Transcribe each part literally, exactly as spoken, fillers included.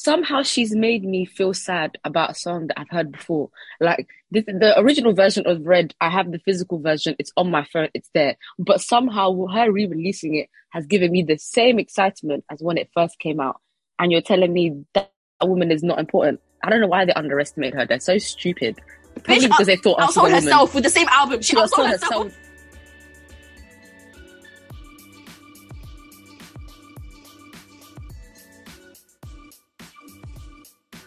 somehow she's made me feel sad about a song that I've heard before. Like the, the original version of Red, I have the physical version. It's on my phone. It's there. But somehow her re-releasing it has given me the same excitement as when it first came out. And you're telling me that woman is not important. I don't know why they underestimate her. They're so stupid. Probably Bitch, because they thought I sold herself with the same album. She, she outsold herself. herself.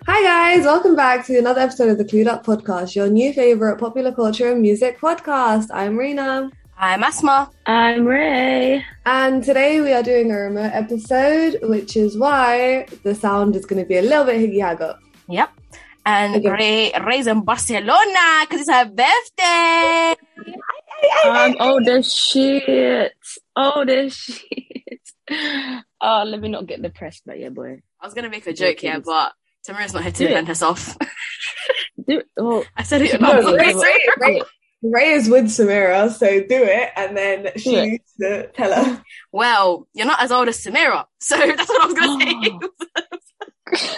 Hi guys, welcome back to another episode of the Clued Up podcast, your new favourite popular culture and music podcast. I'm Marina. I'm Asma. I'm Ray. And today we are doing a remote episode, which is why the sound is going to be a little bit higgy-haggy. Yep. And okay. Ray, Ray's in Barcelona because it's her birthday. I'm old as shit. Old as shit. Oh, let me not get depressed, but yeah, boy. I was going to make a joke here, yeah, but... Tamara's not here to defend herself. Do oh, I said it. No, no, Ray, Ray, Ray, Ray is with Samira, so do it, and then she yeah. used to tell her. Well, you're not as old as Samira, so that's what I was going to oh. say.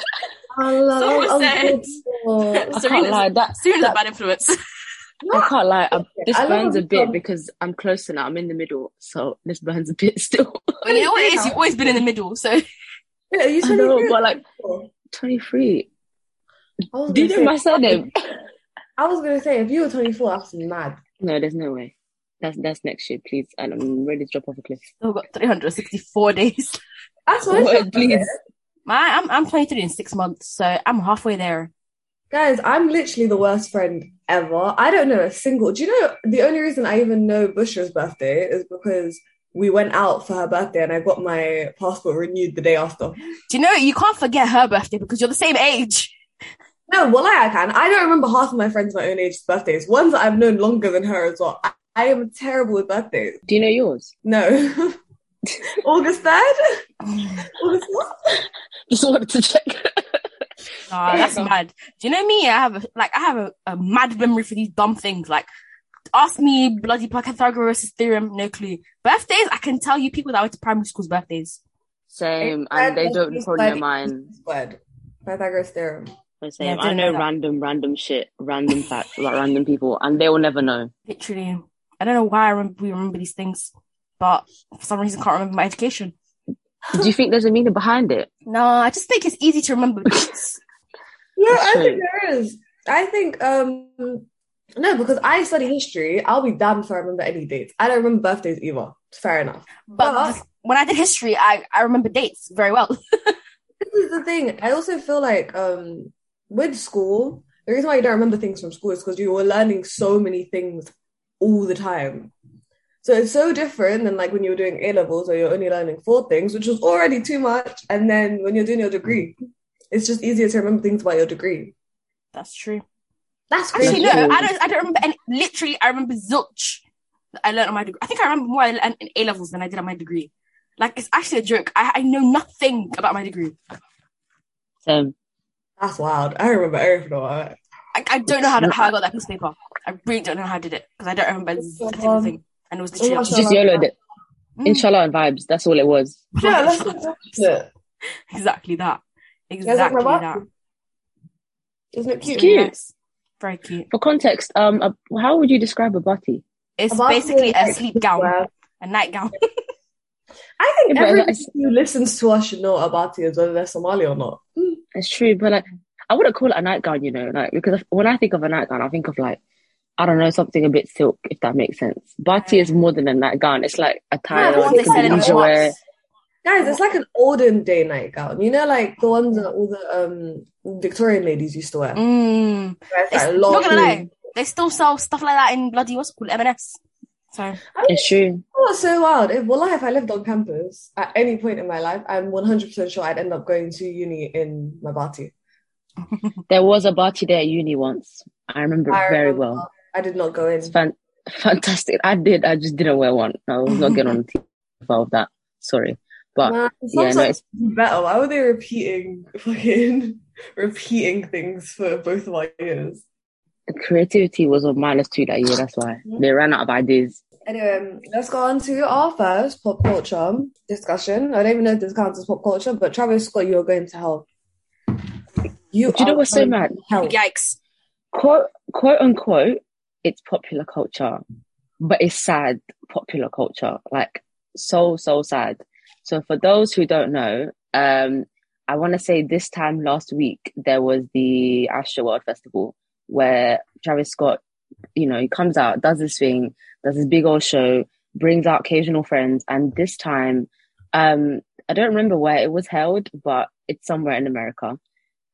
I love it. I can't lie. That, Serena's that, a bad influence. I can't lie. I'm, this I burns a bit God. because I'm closer now. I'm in the middle, so this burns a bit still. Well, you know what it is? You've always been in the middle, so yeah, you should know. But like. twenty-three. Do you know my surname? I was going to say, if you were twenty-four, I was mad. No, there's no way. That's that's next year, please. And I'm ready to drop off a cliff. Still got three hundred sixty-four days. That's what Lord, I said. Please. My, I'm, I'm twenty-three in six months, so I'm halfway there. Guys, I'm literally the worst friend ever. I don't know a single... Do you know, the only reason I even know Bushra's birthday is because... we went out for her birthday and I got my passport renewed the day after. Do you know, you can't forget her birthday because you're the same age. No, well, I can. I don't remember half of my friends my own age's birthdays. Ones that I've known longer than her as well. I, I am terrible with birthdays. Do you know yours? No. August third? August what? Just wanted to check. Nah, that's mad. Do you know me? I have a, like, I have a, a mad memory for these dumb things. Like, ask me bloody Pythagoras' theorem, no clue. Birthdays, I can tell you people that went to primary school's birthdays. Same, and they don't probably know mine. Pythagoras' theorem. Same. I know random, random shit, random facts about random people, and they will never know. Literally, I don't know why I remember, we remember these things, but for some reason, I can't remember my education. Do you think there's a meaning behind it? No, I just think it's easy to remember. No, I think there is. I think um. No, because I study history, I'll be damned if I remember any dates. I don't remember birthdays either. Fair enough. But, but when I did history, I, I remember dates very well. This is the thing. I also feel like um, with school, the reason why you don't remember things from school is because you were learning so many things all the time. So it's so different than like when you were doing A-levels or you're only learning four things, which was already too much. And then when you're doing your degree, it's just easier to remember things about your degree. That's true. That's crazy. Actually, no, I don't, I don't remember any, literally, I remember zilch that I learned on my degree. I think I remember more I learned in A-levels than I did on my degree. Like, it's actually a joke. I, I know nothing about my degree. Same. That's wild. I remember everything about it. I, I don't know how, how I got that piece of paper. I really don't know how I did it, because I don't remember so, a single um, thing. And it was literally... Inshallah, just YOLO'd it. Mm. Inshallah and vibes, that's all it was. Yeah, that's what it. Exactly that. Exactly yeah, that. Isn't it cute? It's cute. Nice. Very cute. For context, um, a, how would you describe a bati? It's a basically a like sleep gown, wear. a nightgown. I think yeah, everyone who listens to us should know what a bati is, whether they're Somali or not. It's true, but like, I wouldn't call it a nightgown, you know, like because when I think of a nightgown, I think of like, I don't know, something a bit silk, if that makes sense. Bati is more than a nightgown. It's like a tie. Yeah, it can be leisure wear. Guys, it's like an olden day nightgown. You know, like the ones that all the um, Victorian ladies used to wear. Mm. It's like long not gonna lie, they still sell stuff like that in bloody what's it called M and S. So I mean, it's true. Oh, it's so wild. If well, like, if I lived on campus at any point in my life, I'm one hundred percent sure I'd end up going to uni in my bati. There was a bati there at uni once. I remember I it very remember. well. I did not go in. It's fan- fantastic. I did. I just didn't wear one. I was not getting on the T V about that. Sorry. But Man, yeah, no, it's better. Why were they repeating fucking repeating things for both of our years? Creativity was on minus two that year. That's why they ran out of ideas. Anyway, let's go on to our first pop culture discussion. I don't even know if this counts as pop culture, but Travis Scott, you're going to hell. You do you know what's so mad? Hell. Yikes. Quote, quote unquote, it's popular culture, but it's sad popular culture. Like, so, so sad. So for those who don't know, um, I want to say this time last week, there was the Astroworld Festival where Travis Scott, you know, he comes out, does this thing, does this big old show, brings out occasional friends. And this time, um, I don't remember where it was held, but it's somewhere in America.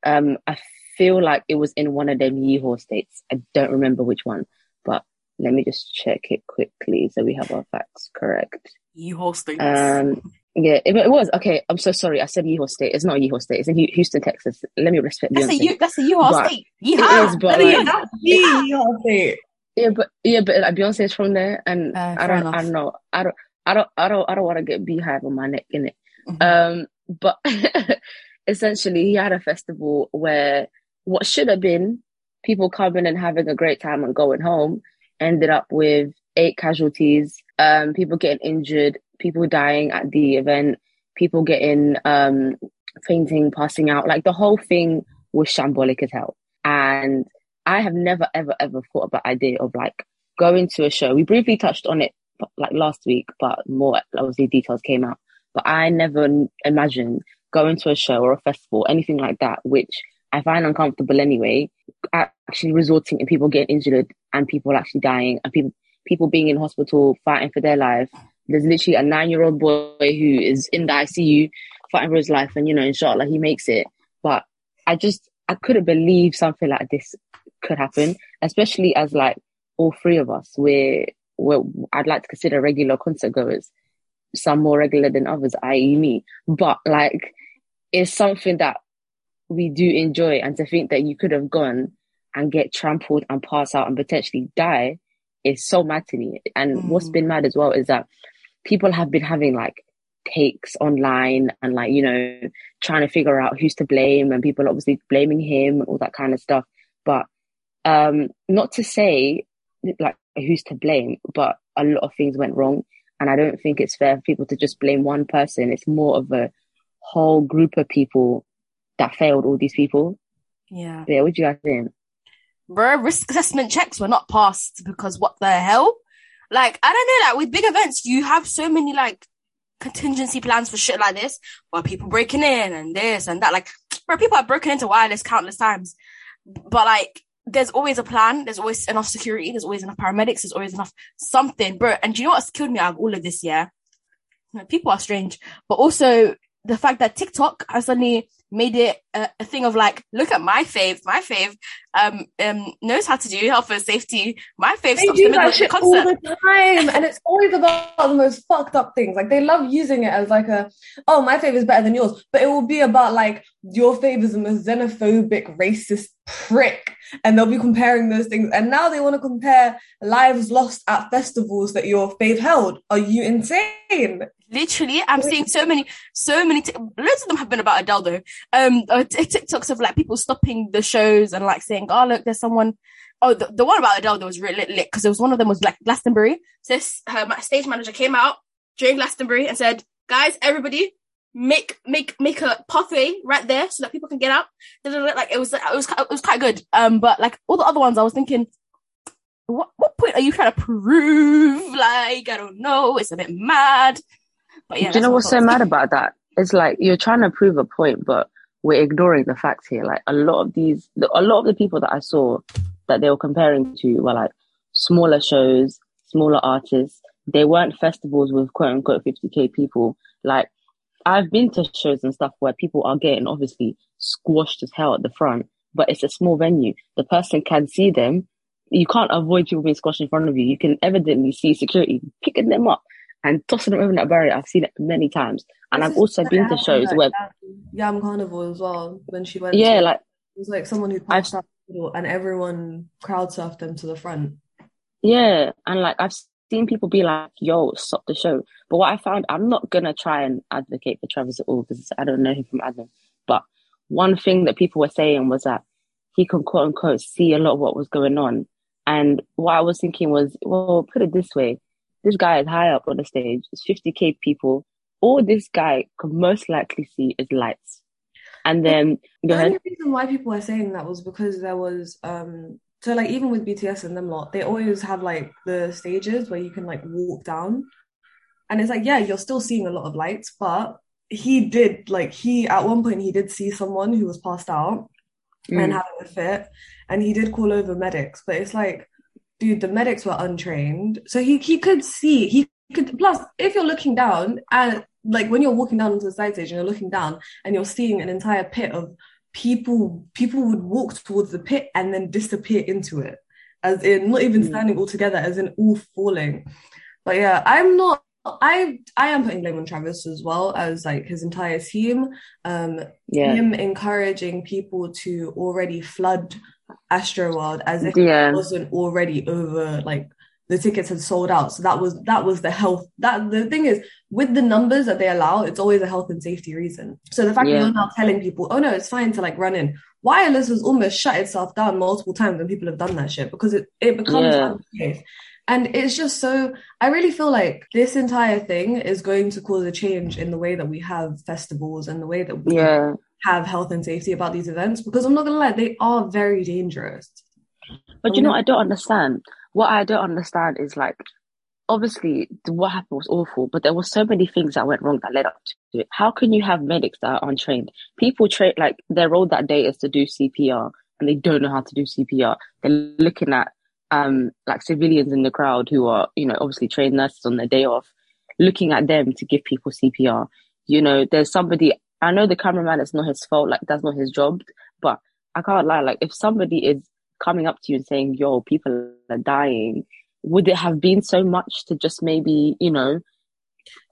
Um, I feel like it was in one of them yeehaw states. I don't remember which one, but let me just check it quickly so we have our facts correct. Yeehaw states. Um, yeah, it, it was. Okay, I'm so sorry. I said yeehaw state. It's not a yeehaw state. It's in Houston, Texas. Let me respect that's Beyonce. A, that's a yeehaw but state. Yeehaw. It is, but like, that's yeehaw state. Yeah, but yeah, but like Beyonce is from there, and uh, I don't, I don't know, I don't, I don't, I don't, I don't want to get beehive on my neck in it. Mm-hmm. Um, but essentially, he had a festival where what should have been people coming and having a great time and going home ended up with eight casualties, um, people getting injured, people dying at the event, people getting um fainting, passing out. Like, the whole thing was shambolic as hell, and I have never, ever, ever thought about the idea of, like, going to a show. We briefly touched on it, like, last week, but more, obviously, details came out. But I never imagined going to a show or a festival, anything like that, which I find uncomfortable anyway, actually resulting in people getting injured and people actually dying and people people being in hospital fighting for their life. There's literally a nine-year-old boy who is in the I C U fighting for his life, and, you know, inshallah, he makes it. But I just, I couldn't believe something like this could happen, especially as, like, all three of us, we're, we're I'd like to consider regular concert goers, some more regular than others, that is me, but, like, it's something that we do enjoy. And to think that you could have gone and get trampled and pass out and potentially die is so mad to me. And mm. what's been mad as well is that people have been having, like, takes online and, like, you know, trying to figure out who's to blame, and people obviously blaming him and all that kind of stuff. But Um, not to say, like, who's to blame, but a lot of things went wrong, and I don't think it's fair for people to just blame one person. It's more of a whole group of people that failed all these people. Yeah. But yeah, what do you guys think? Bro, risk assessment checks were not passed, because what the hell? Like, I don't know, like, with big events, you have so many, like, contingency plans for shit like this, where people breaking in and this and that. Like, bro, people have broken into wireless countless times, but, like, there's always a plan. There's always enough security. There's always enough paramedics. There's always enough something, bro. And do you know what's killed me out of all of this? Yeah. People are strange, but also the fact that TikTok has suddenly made it a, a thing of, like, look at my fave. My fave, um, um, knows how to do health and safety. My fave they stops do the middle that of shit the concert all the time, and it's always about the most fucked up things. Like, they love using it as, like, a, oh, my fave is better than yours, but it will be about, like, your fave is the most xenophobic, racist prick, and they'll be comparing those things. And now they want to compare lives lost at festivals that your fave held. Are you insane? Literally, I'm seeing so many, so many, t- loads of them have been about Adele though. Um, uh, t- TikToks of, like, people stopping the shows and, like, saying, oh, look, there's someone. Oh, the, the one about Adele that was really lit, because it was one of them was, like, Glastonbury. So this, her stage manager came out during Glastonbury and said, guys, everybody, make, make, make a pathway right there so that people can get out. Like, it was, it was, it was quite good. Um, but, like, all the other ones, I was thinking, what, what point are you trying to prove? Like, I don't know. It's a bit mad. But yeah, do you know what's so mad about that? It's like, you're trying to prove a point, but we're ignoring the facts here. Like, a lot of these, a lot of the people that I saw that they were comparing to were, like, smaller shows, smaller artists. They weren't festivals with quote unquote fifty K people. Like, I've been to shows and stuff where people are getting obviously squashed as hell at the front, but it's a small venue. The person can see them. You can't avoid people being squashed in front of you. You can evidently see security picking them up and tossing them over that barrier. I've seen it many times. And this I've also been to shows like where... Yam Carnival as well, when she went... Yeah, to, like... It was like someone who passed out and everyone crowd-surfed them to the front. Yeah, and, like, I've seen people be like, yo, stop the show. But what I found, I'm not going to try and advocate for Travis at all, because I don't know him from Adam. But one thing that people were saying was that he can, quote-unquote, see a lot of what was going on. And what I was thinking was, well, put it this way, this guy is high up on the stage. It's fifty K people. All this guy could most likely see is lights. And then go ahead. The only reason why people are saying that was because there was um so like even with B T S and them lot, they always have like the stages where you can like walk down, and it's like, yeah, you're still seeing a lot of lights, but he did like he at one point he did see someone who was passed out mm. and having a fit, and he did call over medics, but it's like, dude, the medics were untrained, so he he could see he could plus if you're looking down and like when you're walking down onto the side stage and you're looking down and you're seeing an entire pit of people, people would walk towards the pit and then disappear into it, as in not even standing all together, as in all falling. But yeah, I'm not, I I am putting blame on Travis as well as like his entire team. Um, yeah. Him encouraging people to already flood Astroworld as if yeah. it wasn't already over, like the tickets had sold out. So that was that was the health. That the thing is, with the numbers that they allow, it's always a health and safety reason. So the fact yeah. that you're now telling people, oh no, it's fine to like run in. Wireless has almost shut itself down multiple times when people have done that shit, because it, it becomes yeah. unsafe. And it's just so, I really feel like this entire thing is going to cause a change in the way that we have festivals and the way that we yeah. have health and safety about these events, because I'm not going to lie, they are very dangerous. But you know, I don't understand. What I don't understand is like, obviously what happened was awful, but there were so many things that went wrong that led up to it. How can you have medics that are untrained? People train, like their role that day is to do C P R and they don't know how to do C P R. They're looking at Um, like civilians in the crowd who are, you know, obviously trained nurses on their day off, looking at them to give people C P R. You know, there's somebody, I know the cameraman, it's not his fault, like that's not his job, but I can't lie, like if somebody is coming up to you and saying, yo, people are dying, would it have been so much to just maybe, you know,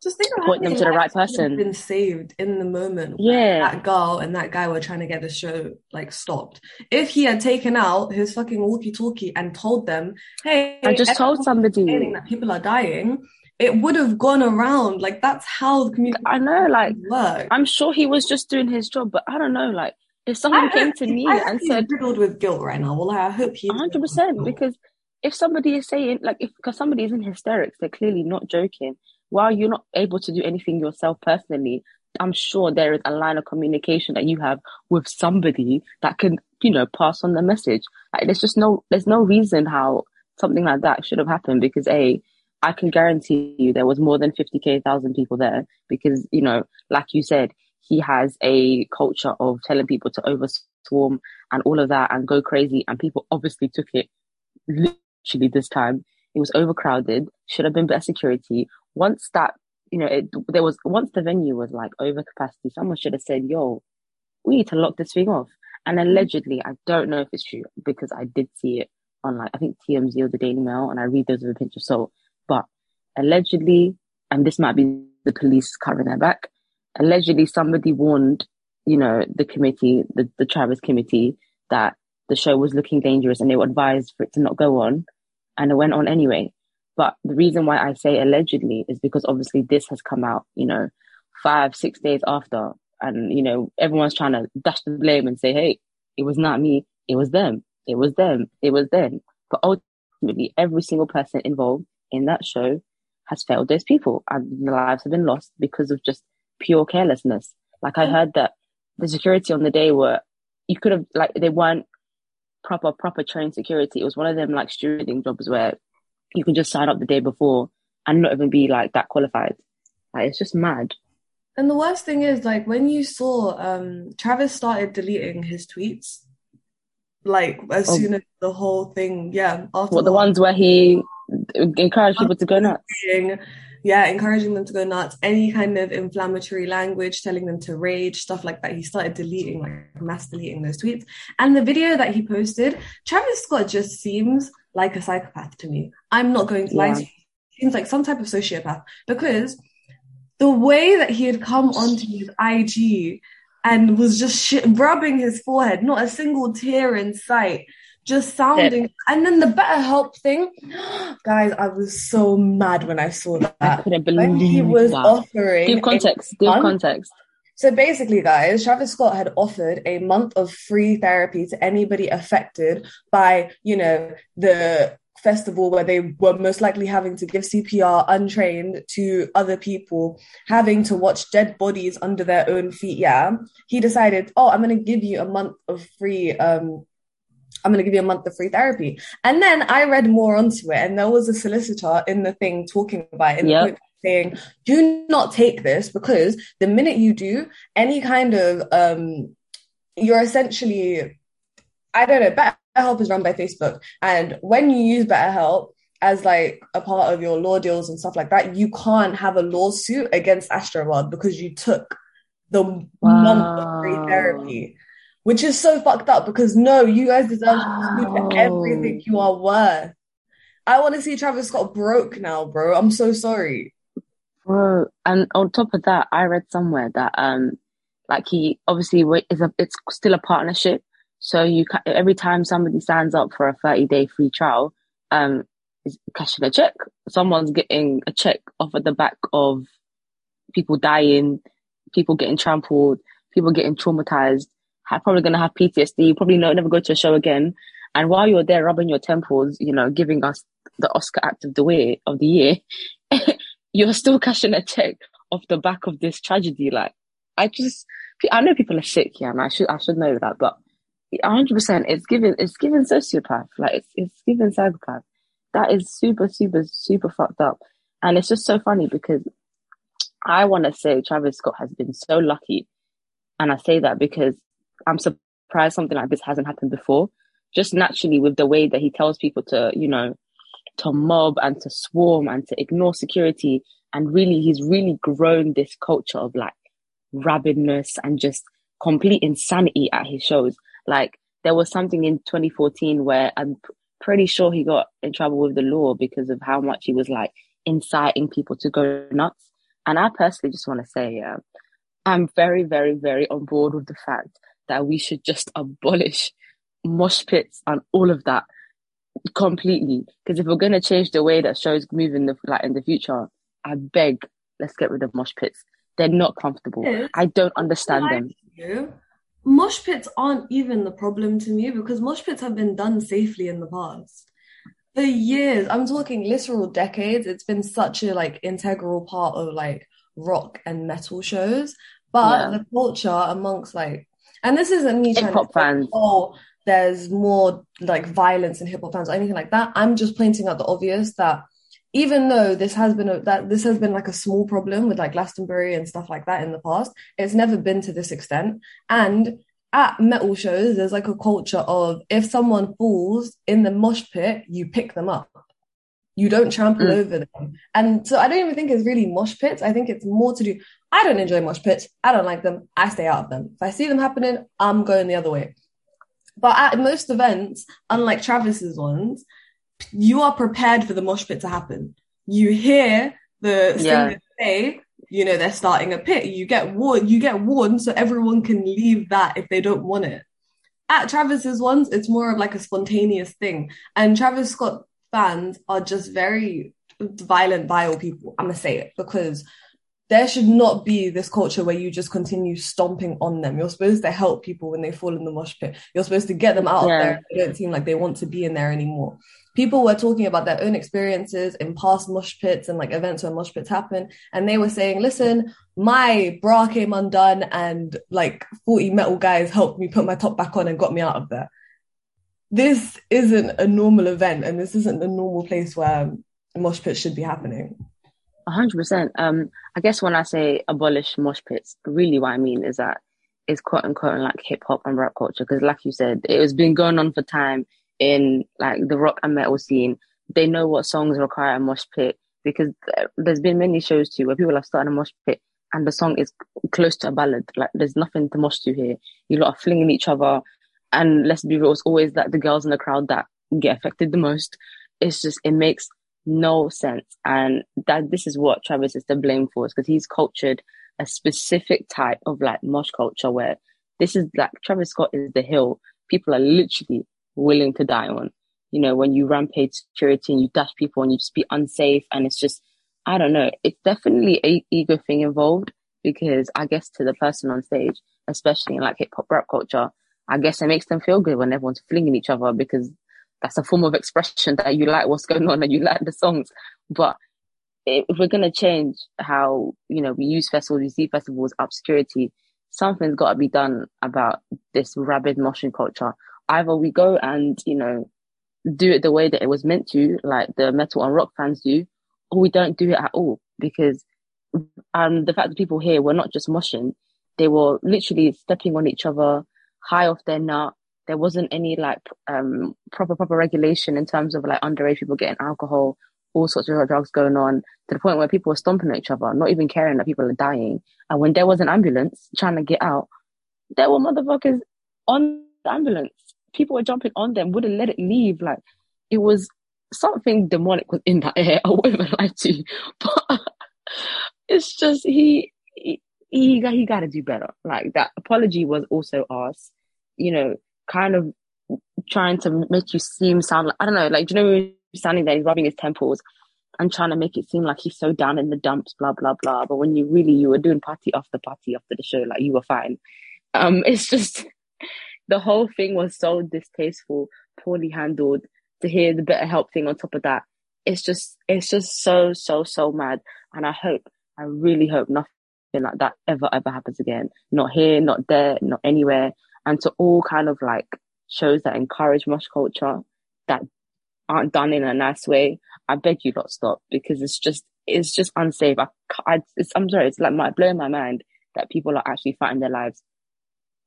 just think point them to the right person? Been saved in the moment. Yeah, that girl and that guy were trying to get the show like stopped. If he had taken out his fucking walkie-talkie and told them, "Hey, I just told somebody that people are dying," it would have gone around. Like that's how the community. I know, like work. I'm sure he was just doing his job, but I don't know, like if someone I came to me and said, "Riddled with guilt right now," well, I hope he one hundred percent because if somebody is saying like if because somebody is in hysterics, they're clearly not joking. While you're not able to do anything yourself personally, I'm sure there is a line of communication that you have with somebody that can, you know, pass on the message. Like, there's just no, there's no reason how something like that should have happened, because A, I can guarantee you there was more than fifty thousand people there because, you know, like you said, he has a culture of telling people to overswarm and all of that and go crazy, and people obviously took it literally this time. It was overcrowded, should have been better security. Once that, you know, it, there was, once the venue was like over capacity, someone should have said, yo, we need to lock this thing off. And allegedly, I don't know if it's true because I did see it on like, I think T M Z or the Daily Mail, and I read those with a pinch of salt. But allegedly, and this might be the police covering their back, allegedly somebody warned, you know, the committee, the, the Travis committee, that the show was looking dangerous and they were advised for it to not go on. And it went on anyway. But the reason why I say allegedly is because obviously this has come out, you know, five, six days after. And, you know, everyone's trying to dash the blame and say, hey, it was not me. It was them. It was them. It was them. But ultimately, every single person involved in that show has failed those people. And their lives have been lost because of just pure carelessness. Like I heard that the security on the day were, you could have, like, they weren't proper, proper trained security. It was one of them like stewarding jobs where you can just sign up the day before and not even be like that qualified. Like it's just mad. And the worst thing is like when you saw um, Travis started deleting his tweets, like as oh. soon as the whole thing, yeah. After what the, the ones where he encouraged people to go nuts. Thing, yeah, encouraging them to go nuts. Any kind of inflammatory language, telling them to rage, stuff like that. He started deleting, like mass deleting those tweets. And the video that he posted, Travis Scott just seems like a psychopath to me. I'm not going to yeah. lie to you. He seems like some type of sociopath, because the way that he had come onto his I G and was just sh- rubbing his forehead, not a single tear in sight, just sounding yeah. and then the better help thing, guys, I was so mad when I saw that. I couldn't believe when he was that. offering give context give month. context So basically, guys, Travis Scott had offered a month of free therapy to anybody affected by, you know, the festival where they were most likely having to give C P R untrained to other people, having to watch dead bodies under their own feet, yeah, he decided, oh, I'm going to give you a month of free, um, I'm going to give you a month of free therapy. And then I read more onto it, and there was a solicitor in the thing talking about it, in yep. the saying, do not take this, because the minute you do, any kind of, um, you're essentially, I don't know, better BetterHelp is run by Facebook, and when you use BetterHelp as like a part of your law deals and stuff like that, you can't have a lawsuit against Astroworld because you took the wow. month of free therapy, which is so fucked up, because no, you guys deserve wow. to be for everything you are worth. I want to see Travis Scott broke now, bro. I'm so sorry, bro. And on top of that, I read somewhere that um, like he obviously is a, it's still a partnership. So you ca- every time somebody signs up for a thirty-day free trial, um, is cashing a check. Someone's getting a check off at the back of people dying, people getting trampled, people getting traumatized. I'm probably going to have P T S D. Probably not, never go to a show again. And while you're there rubbing your temples, you know, giving us the Oscar act of the way of the year, you're still cashing a check off the back of this tragedy. Like, I just, I know people are sick, yeah, and I should, I should know that, but. one hundred percent it's given it's given sociopath, like it's it's given psychopath. That is super super super fucked up, and it's just so funny because I want to say Travis Scott has been so lucky, and I say that because I'm surprised something like this hasn't happened before, just naturally with the way that he tells people to, you know, to mob and to swarm and to ignore security, and really he's really grown this culture of like rabidness and just complete insanity at his shows. Like, there was something in twenty fourteen where I'm p- pretty sure he got in trouble with the law because of how much he was, like, inciting people to go nuts. And I personally just want to say, yeah, I'm very, very, very on board with the fact that we should just abolish mosh pits and all of that completely. Because if we're going to change the way that shows move in the, like, in the future, I beg, let's get rid of mosh pits. They're not comfortable. I don't understand them. Mosh pits aren't even the problem to me, because mosh pits have been done safely in the past. For years, I'm talking literal decades, it's been such a like integral part of like rock and metal shows. But yeah. the culture amongst like, and this isn't me trying hip-hop to fans. Say, oh, there's more like violence in hip hop fans or anything like that. I'm just pointing out the obvious that even though this has been a, that this has been like a small problem with like Glastonbury and stuff like that in the past, it's never been to this extent. And at metal shows, there's like a culture of if someone falls in the mosh pit, you pick them up. You don't trample mm. over them. And so I don't even think it's really mosh pits. I think it's more to do. I don't enjoy mosh pits. I don't like them. I stay out of them. If I see them happening, I'm going the other way. But at most events, unlike Travis's ones, you are prepared for the mosh pit to happen. You hear the yeah. singer say, you know, they're starting a pit. You get warned, you get warned so everyone can leave that if they don't want it. At Travis's ones, it's more of like a spontaneous thing. And Travis Scott fans are just very violent, vile people. I'm going to say it, because there should not be this culture where you just continue stomping on them. You're supposed to help people when they fall in the mosh pit. You're supposed to get them out yeah. of there. They don't seem like they want to be in there anymore. People were talking about their own experiences in past mosh pits and like events where mosh pits happen. And they were saying, listen, my bra came undone and like forty metal guys helped me put my top back on and got me out of there. This isn't a normal event, and this isn't the normal place where mosh pits should be happening. one hundred percent Um, I guess when I say abolish mosh pits, really what I mean is that it's quote unquote like hip hop and rap culture. Because like you said, it has been going on for time in like the rock and metal scene. They know what songs require a mosh pit, because there's been many shows too where people have started a mosh pit and the song is close to a ballad. Like, there's nothing to mosh to here. You lot are flinging each other. And let's be real, it's always like the girls in the crowd that get affected the most. It's just, it makes no sense. And that this is what Travis is to blame for, is because he's cultured a specific type of like mosh culture where this is like, Travis Scott is the hill people are literally willing to die on. You know, when you rampage security and you dash people and you just be unsafe, and it's just, I don't know, it's definitely a ego thing involved, because I guess to the person on stage, especially in like hip hop rap culture, I guess it makes them feel good when everyone's flinging each other, because that's a form of expression that you like what's going on and you like the songs. But if we're going to change how, you know, we use festivals, we see festivals, obscurity, something's got to be done about this rabid moshing culture. Either we go and, you know, do it the way that it was meant to, like the metal and rock fans do, or we don't do it at all. Because um, the fact that people here were not just moshing, they were literally stepping on each other, high off their nut. There wasn't any like um, proper, proper regulation in terms of like underage people getting alcohol, all sorts of drugs going on, to the point where people were stomping at each other, not even caring that people are dying. And when there was an ambulance trying to get out, there were motherfuckers on the ambulance. People were jumping on them, wouldn't let it leave. Like, it was something demonic was in that air. I won't even lie to you. But it's just, he, he, he, he got to do better. Like, that apology was also us, you know, kind of trying to make you seem sound like, I don't know, like, do you know, standing there, he's rubbing his temples and trying to make it seem like he's so down in the dumps, blah blah blah, but when you really you were doing party after party after the show, like, you were fine. Um it's just, the whole thing was so distasteful, poorly handled. To hear the better help thing on top of that, it's just it's just so so so mad. And I hope I really hope nothing like that ever ever happens again, not here, not there, not anywhere. And to all kind of like shows that encourage mosh culture, that aren't done in a nice way, I beg you lot, stop, because it's just it's just unsafe. I, I, it's, I'm sorry, it's like my, blowing my mind that people are actually fighting their lives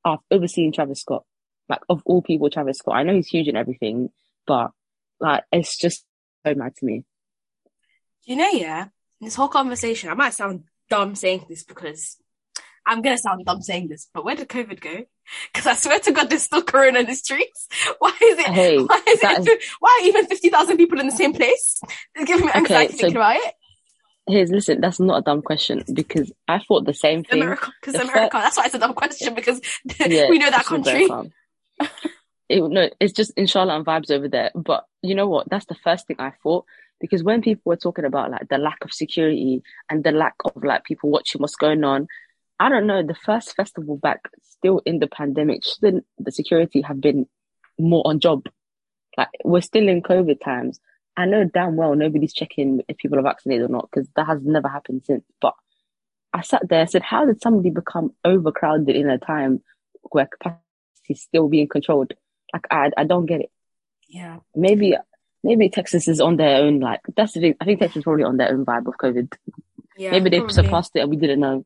after overseeing Travis Scott. Like, of all people, Travis Scott, I know he's huge and everything, but like, it's just so mad to me. You know, yeah, this whole conversation, I might sound dumb saying this because I'm going to sound dumb saying this, but where did COVID go? Because I swear to God, there's still corona in the streets. Why is it? Hey, why, is it is... why are even fifty thousand people in the same place? It's giving me anxiety okay, so thinking about it. Here's, listen, that's not a dumb question, because I thought the same thing. America, because America, fact... that's why it's a dumb question, because yeah, we know that country. it, no, it's just inshallah and vibes over there. But you know what? That's the first thing I thought. Because when people were talking about like the lack of security and the lack of like people watching what's going on, I don't know, the first festival back still in the pandemic, shouldn't the security have been more on job? Like, we're still in COVID times. I know damn well nobody's checking if people are vaccinated or not, because that has never happened since. But I sat there and said, how did somebody become overcrowded in a time where capacity is still being controlled? Like, I I don't get it. Yeah. Maybe maybe Texas is on their own, like, that's the thing. I think Texas is probably on their own vibe of COVID. Yeah, maybe they surpassed it and we didn't know.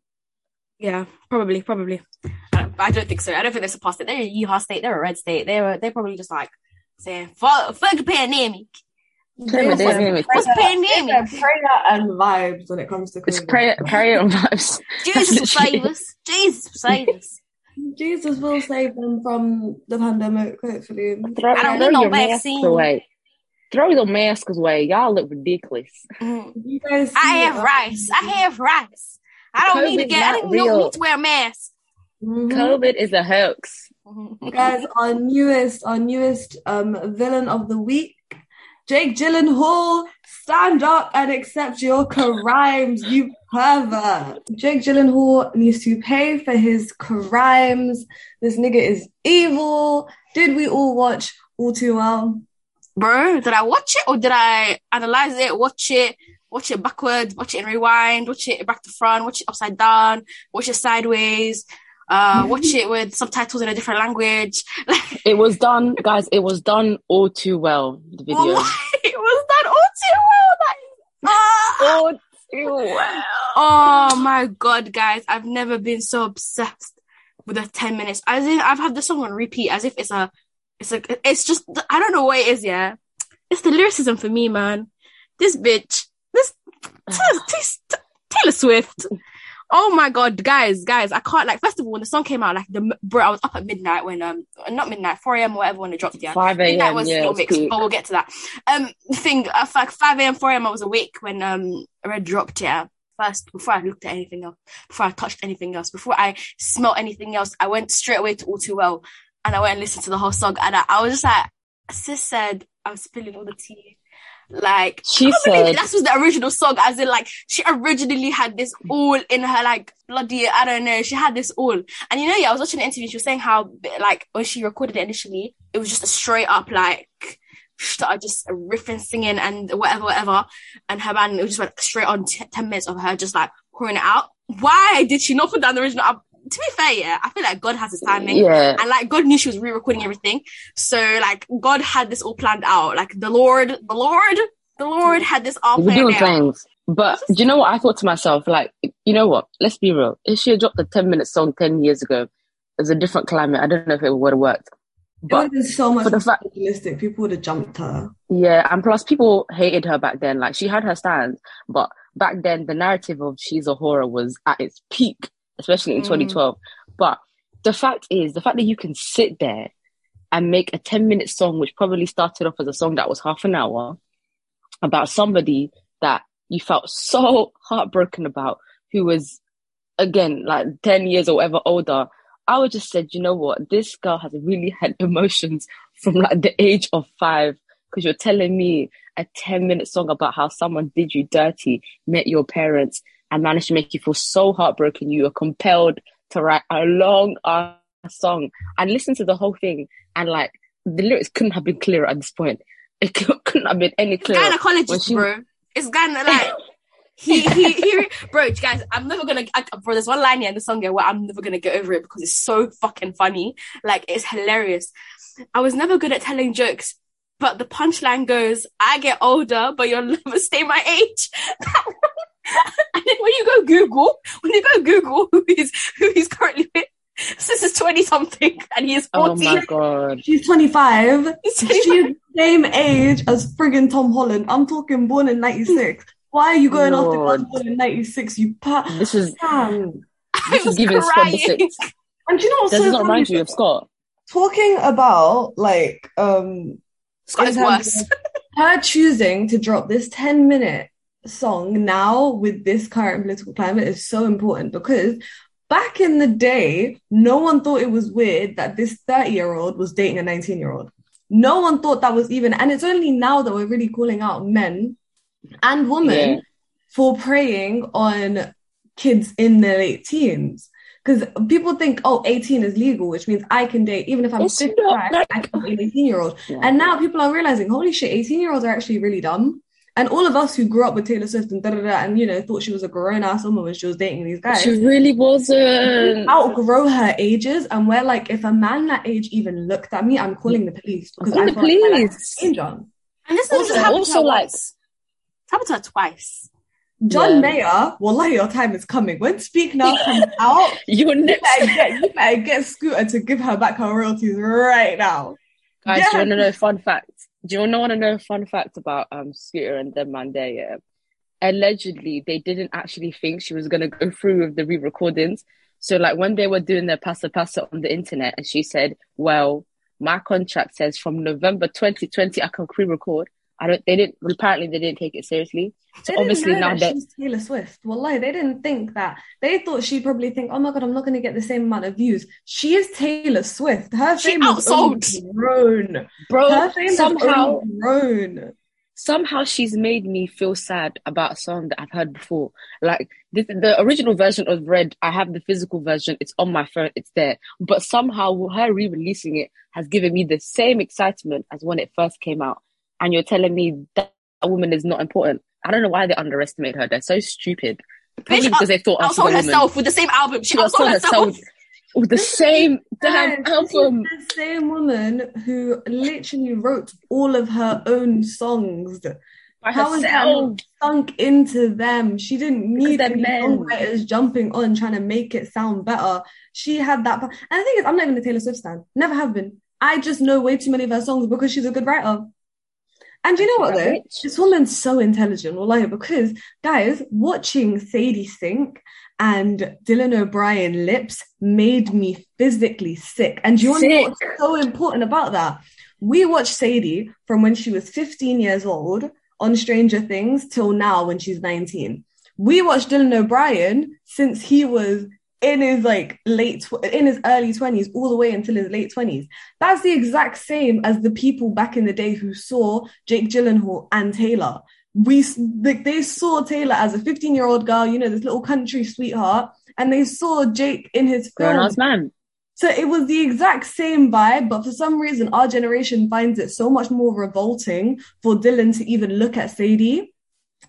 Yeah, probably, probably. I, I don't think so. I don't think they're surpassed it. They're a Utah state. They're a red state. They were. They're probably just like saying, "Fuck, fuck the pandemic." What's pandemic? Prayer and vibes when it comes to COVID. It's prayer, prayer and vibes. Jesus will save us. Jesus will save us. Jesus will save them from the pandemic. Hopefully, throw, I don't need no vaccine. Away. Throw your masks away. Y'all look ridiculous. Mm. You guys I have that? rice. I have rice. I don't COVID need to get. I don't need to wear a mask. Mm-hmm. COVID is a hoax, guys. Our newest, our newest um, villain of the week, Jake Gyllenhaal. Stand up and accept your crimes, you pervert. Jake Gyllenhaal needs to pay for his crimes. This nigga is evil. Did we all watch All Too Well, bro? Did I watch it or did I analyze it? Watch it. Watch it backwards, watch it and rewind, watch it back to front, watch it upside down, watch it sideways, uh, watch it with subtitles in a different language. It was done, guys, it was done all too well, the video. Oh, it was done all too well. Like, oh, all too well. Oh my God, guys, I've never been so obsessed with the ten minutes. As in, I've had this song on repeat as if it's a, it's a, it's just, I don't know what it is, yeah. It's the lyricism for me, man. This bitch. This Taylor Swift. Oh my God, guys, guys, I can't, like, first of all, when the song came out, like, the bro, I was up at midnight when, um, not midnight, four a.m. or whatever when it dropped, yeah. five a.m. That was yeah, Little Mix, but we'll get to that. Um, thing, uh, like, five a.m., four a.m. I was awake when, um, Red dropped, yeah. First, before I looked at anything else, before I touched anything else, before I smelled anything else, I went straight away to All Too Well, and I went and listened to the whole song, and I, I was just like, sis said, I'm spilling all the tea. Like, she said that was the original song, as in, like, she originally had this all in her, like, bloody, I don't know, she had this all. And you know, yeah, I was watching an interview, she was saying how, like, when she recorded it initially, it was just a straight up, like, started just riffing, singing and whatever, whatever. And her band, it just went straight on t- ten minutes of her just like pouring it out. Why did she not put down the original album? To be fair, yeah, I feel like God has his timing. Yeah. And like God knew she was re-recording everything. So like God had this all planned out. Like the Lord, the Lord, the Lord had this all planned out. But do you know what I thought to myself? Like, you know what? Let's be real. If she had dropped a ten-minute song ten years ago, there's a different climate. I don't know if it would have worked. But it would have been so much more fact- realistic. People would have jumped her. Yeah, and plus people hated her back then. Like, she had her stand. But back then, the narrative of she's a horror was at its peak, especially in mm. twenty twelve. But the fact is, the fact that you can sit there and make a ten-minute song, which probably started off as a song that was half an hour, about somebody that you felt so heartbroken about, who was, again, like ten years or whatever older. I would just said, you know what? This girl has really had emotions from like the age of five, because you're telling me a ten-minute song about how someone did you dirty, met your parents, and managed to make you feel so heartbroken you were compelled to write a long ass song. And listen to the whole thing, and like the lyrics couldn't have been clearer at this point. It couldn't have been any clearer. Gynecologist, she... bro. It's Ghana, like, he, he, he, bro, guys, I'm never gonna, I, bro, there's one line here in the song here where I'm never gonna get over it because it's so fucking funny. Like, it's hilarious. I was never good at telling jokes, but the punchline goes, I get older, but you'll never stay my age. And then when you go Google, when you go Google who he's, who he's currently with, this is twenty something and he is forty. Oh my God. She's twenty-five. She's the same age as friggin' Tom Holland. I'm talking born in ninety-six. Why are you going Lord. after God born in ninety-six? You pa- This is, damn. This is giving Scott the six. And do you know what's so funny? Does it not remind you of Scott? Talking about, like, um, Scott is worse. Her choosing to drop this ten minute song now with this current political climate is so important, because back in the day, no one thought it was weird that this thirty-year-old was dating a nineteen-year-old. No one thought that was even... And it's only now that we're really calling out men and women yeah. for preying on kids in their late teens. Because people think, oh, eighteen is legal, which means I can date, even if I'm it's fifty-five, not- I can date an eighteen-year-old. Yeah. And now people are realising, holy shit, eighteen-year-olds are actually really dumb. And all of us who grew up with Taylor Swift and da da da, and you know, thought she was a grown-ass woman when she was dating these guys. She really wasn't. Outgrow her ages, and we're like, if a man that age even looked at me, I'm calling the police because I'm the police. Like, John. And this also, happened also to her like once. It's happened to her twice. John yeah. Mayer, wallah, your time is coming. When Speak Now comes out, you're next. You better, get, you better get Scooter to give her back her royalties right now. Guys, yeah. you want to know fun facts? Do you want to know a fun fact about um, Scooter and Dem Man Dare? Yeah? Allegedly, they didn't actually think she was going to go through with the re-recordings. So, like, when they were doing their Pasa Pasa on the internet, and she said, well, my contract says from November twenty twenty, I can pre-record. I don't, they didn't, apparently they didn't take it seriously. So they obviously didn't know now that she's Taylor Swift. Wallahi, they didn't think that. They thought she'd probably think, oh my God, I'm not going to get the same amount of views. She is Taylor Swift. Her she fame outsold. Is grown. Bro, her fame somehow, is grown. Somehow she's made me feel sad about a song that I've heard before. Like the, the original version of Red, I have the physical version. It's on my phone. It's there. But somehow her re-releasing it has given me the same excitement as when it first came out. And you're telling me that a woman is not important. I don't know why they underestimate her. They're so stupid. Probably bitch, because they thought outsold herself with the same album. She outsold herself with the same damn album. The same woman who literally wrote all of her own songs. By How herself. Is that all sunk into them? She didn't need any songwriters jumping on trying to make it sound better. She had that. And the thing is, I'm not even a Taylor Swift stan. Never have been. I just know way too many of her songs because she's a good writer. And you know what, though? This woman's so intelligent, wallahi, because, guys, watching Sadie Sink and Dylan O'Brien Lips made me physically sick. And do you sick. want to know what's so important about that? We watched Sadie from when she was fifteen years old on Stranger Things till now when she's nineteen. We watched Dylan O'Brien since he was in his like late tw- in his early twenties all the way until his late twenties. That's the exact same as the people back in the day who saw Jake Gyllenhaal and Taylor. We they, they saw Taylor as a fifteen year old girl, you know, this little country sweetheart, and they saw Jake in his film grown-ass man So it was the exact same vibe, but for some reason, our generation finds it so much more revolting for Dylan to even look at Sadie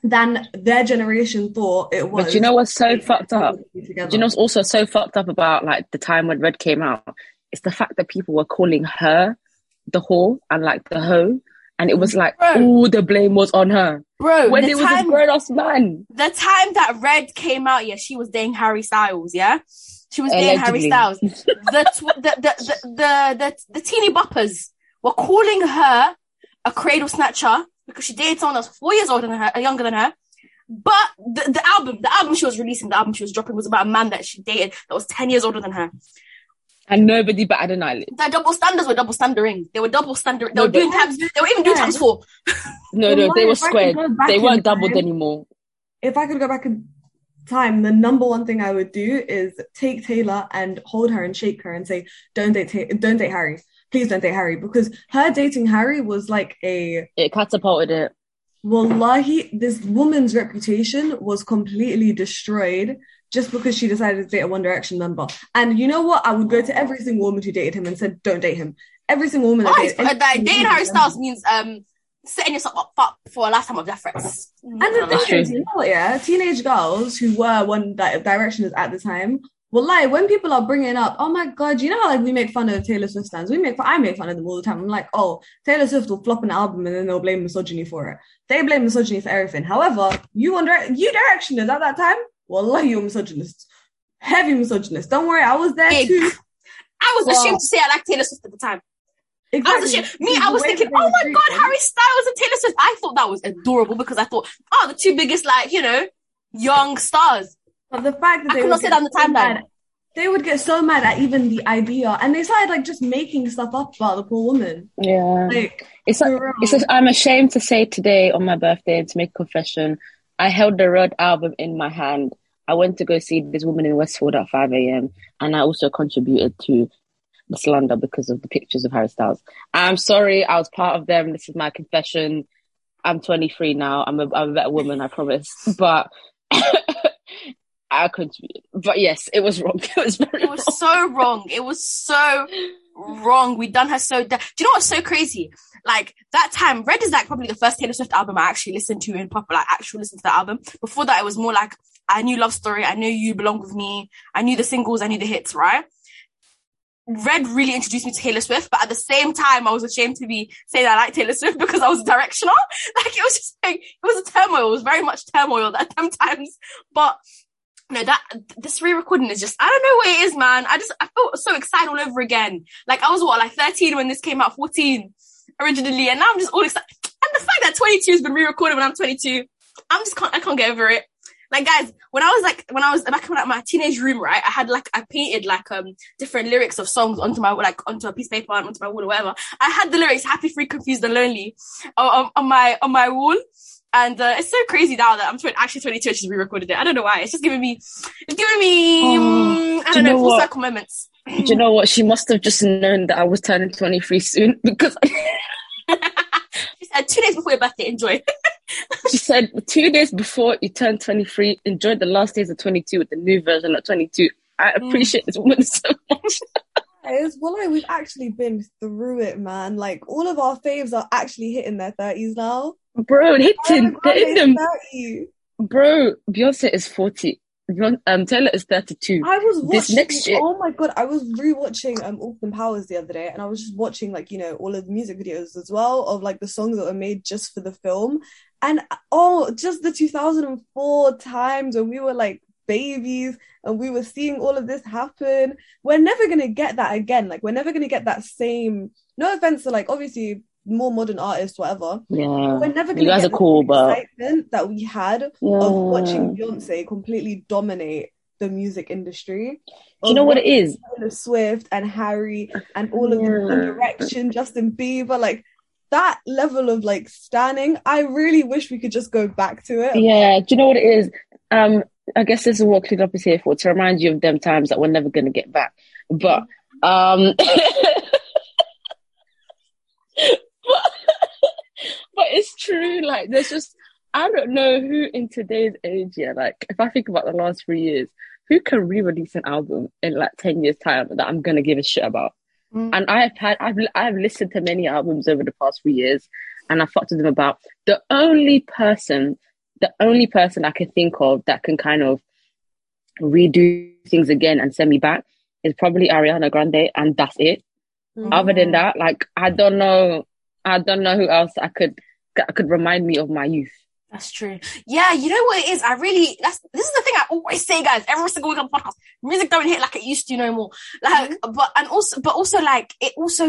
than their generation thought it was. But do you know what's so fucked up? Do you know what's also so fucked up about like the time when Red came out? It's the fact that people were calling her the whore and like the hoe. And it was like, bro, all the blame was on her. Bro, when it was a grown-ass man. The time that Red came out, yeah, she was dating Harry Styles, yeah? She was dating Harry Styles. the, tw- the, the, the, the, the, the teeny boppers were calling her a cradle snatcher because she dated someone that was four years older than her, younger than her. But the, the album, the album she was releasing, the album she was dropping was about a man that she dated that was ten years older than her. And nobody but Adonai. Their double standards were double standarding. They were double standard. They no, were doing times. They were even doing times four. No, no, they were squared. They weren't doubled time anymore. If I could go back in time, the number one thing I would do is take Taylor and hold her and shake her and say, "Don't date, ta- don't date Harry. Please don't date Harry," because her dating Harry was like a. It catapulted it. Wallahi, this woman's reputation was completely destroyed just because she decided to date a One Direction member. And you know what? I would go to every single woman who dated him and said, don't date him. Every single woman. Oh, I dated, uh, that dating Harry Styles means um, setting yourself up, up for a lifetime of death threats. And the That's thing true. Is, you know what, yeah? Teenage girls who were One Directioners at the time, well, like, when people are bringing up, oh my God, you know how like we make fun of Taylor Swift fans? We make fun, I make fun of them all the time. I'm like, oh, Taylor Swift will flop an album and then they'll blame misogyny for it. They blame misogyny for everything. However, you One Dire- you Directioners at that time, wallahi, you're misogynists. Heavy misogynists. Don't worry, I was there Big. too. I was well, ashamed to say I liked Taylor Swift at the time. Exactly. I was ashamed. Me, I was thinking, oh my God, them. Harry Styles and Taylor Swift. I thought that was adorable because I thought, oh, the two biggest, like, you know, young stars. But the fact that they I cannot sit on the timeline. They would get so mad at even the idea, and they started like just making stuff up about the poor woman. Yeah, like, it's like, it's just, I'm ashamed to say today on my birthday and to make a confession. I held the Road album in my hand. I went to go see this woman in Westfield at five a.m. and I also contributed to the slander because of the pictures of Harry Styles. I'm sorry, I was part of them. This is my confession. I'm twenty-three now. I'm a, I'm a better woman, I promise. But I contributed. But yes, it was wrong. It was very It was wrong. so wrong. It was so wrong. We done her so... Da- Do you know what's so crazy? Like, that time, Red is, like, probably the first Taylor Swift album I actually listened to in proper, like, actually listened to the album. Before that, it was more like, I knew Love Story, I knew You Belong With Me, I knew the singles, I knew the hits, right? Red really introduced me to Taylor Swift, but at the same time, I was ashamed to be saying I like Taylor Swift because I was directional. Like, it was just, like, it was a turmoil. It was very much turmoil at sometimes. But, no, that, this re-recording is just, I don't know what it is, man. I just, I felt so excited all over again. Like, I was, what, like, thirteen when this came out, fourteen originally, and now I'm just all excited. And the fact that twenty-two has been re-recorded when I'm twenty-two, I'm just can't I can't get over it. Like, guys, when I was like when I was back in like my teenage room, right, I had like I painted like um different lyrics of songs onto my like onto a piece of paper and onto my wall or whatever. I had the lyrics "Happy, Free, Confused, and Lonely" on, on my on my wall, and uh, it's so crazy now that I'm tw- actually twenty-two and she's re-recorded it. I don't know why. It's just giving me, it's giving me, oh, mm, I don't know, know full circle moments. Do you know what? She must have just known that I was turning twenty-three soon because she said two days before your birthday, enjoy. She said two days before you turn twenty-three, enjoy the last days of twenty-two with the new version of twenty-two. I appreciate mm. this woman so much. Guys, well, like, we've actually been through it, man. Like, all of our faves are actually hitting their thirties now. Bro, hitting, hitting them. Bro, Beyonce is forty. Um, Taylor is thirty-two. I was watching, this next year. Oh my God, I was rewatching um Austin Powers the other day, and I was just watching, like, you know, all of the music videos as well of like the songs that were made just for the film, and oh, just the two thousand four times when we were like babies and we were seeing all of this happen. We're never gonna get that again. Like, we're never gonna get that same. No offense to, like, obviously more modern artists, whatever. Yeah, we're never gonna you guys get are cool, but excitement that we had yeah. of watching Beyonce completely dominate the music industry. You know what it is? Taylor Swift and Harry and all of yeah. the One Direction, Justin Bieber, like that level of like standing. I really wish we could just go back to it. Yeah, do you know what it is? Um, I guess this is what Clued Up is here for, to remind you of them times that we're never gonna get back. But um. But it's true, like, there's just, I don't know who in today's age, yeah, like, if I think about the last three years, who can re-release an album in like ten years time that I'm going to give a shit about? Mm. And I have had, I've, I've listened to many albums over the past few years and I fucked with them about. The only person, the only person I can think of that can kind of redo things again and send me back is probably Ariana Grande, and that's it. Mm. Other than that, like, I don't know, I don't know who else I could, I could remind me of my youth. That's true. Yeah, you know what it is? I really, that's, this is the thing I always say, guys, every single week on podcast, music don't hit like it used to no more. Like, mm-hmm. but, and also, but also like, it also,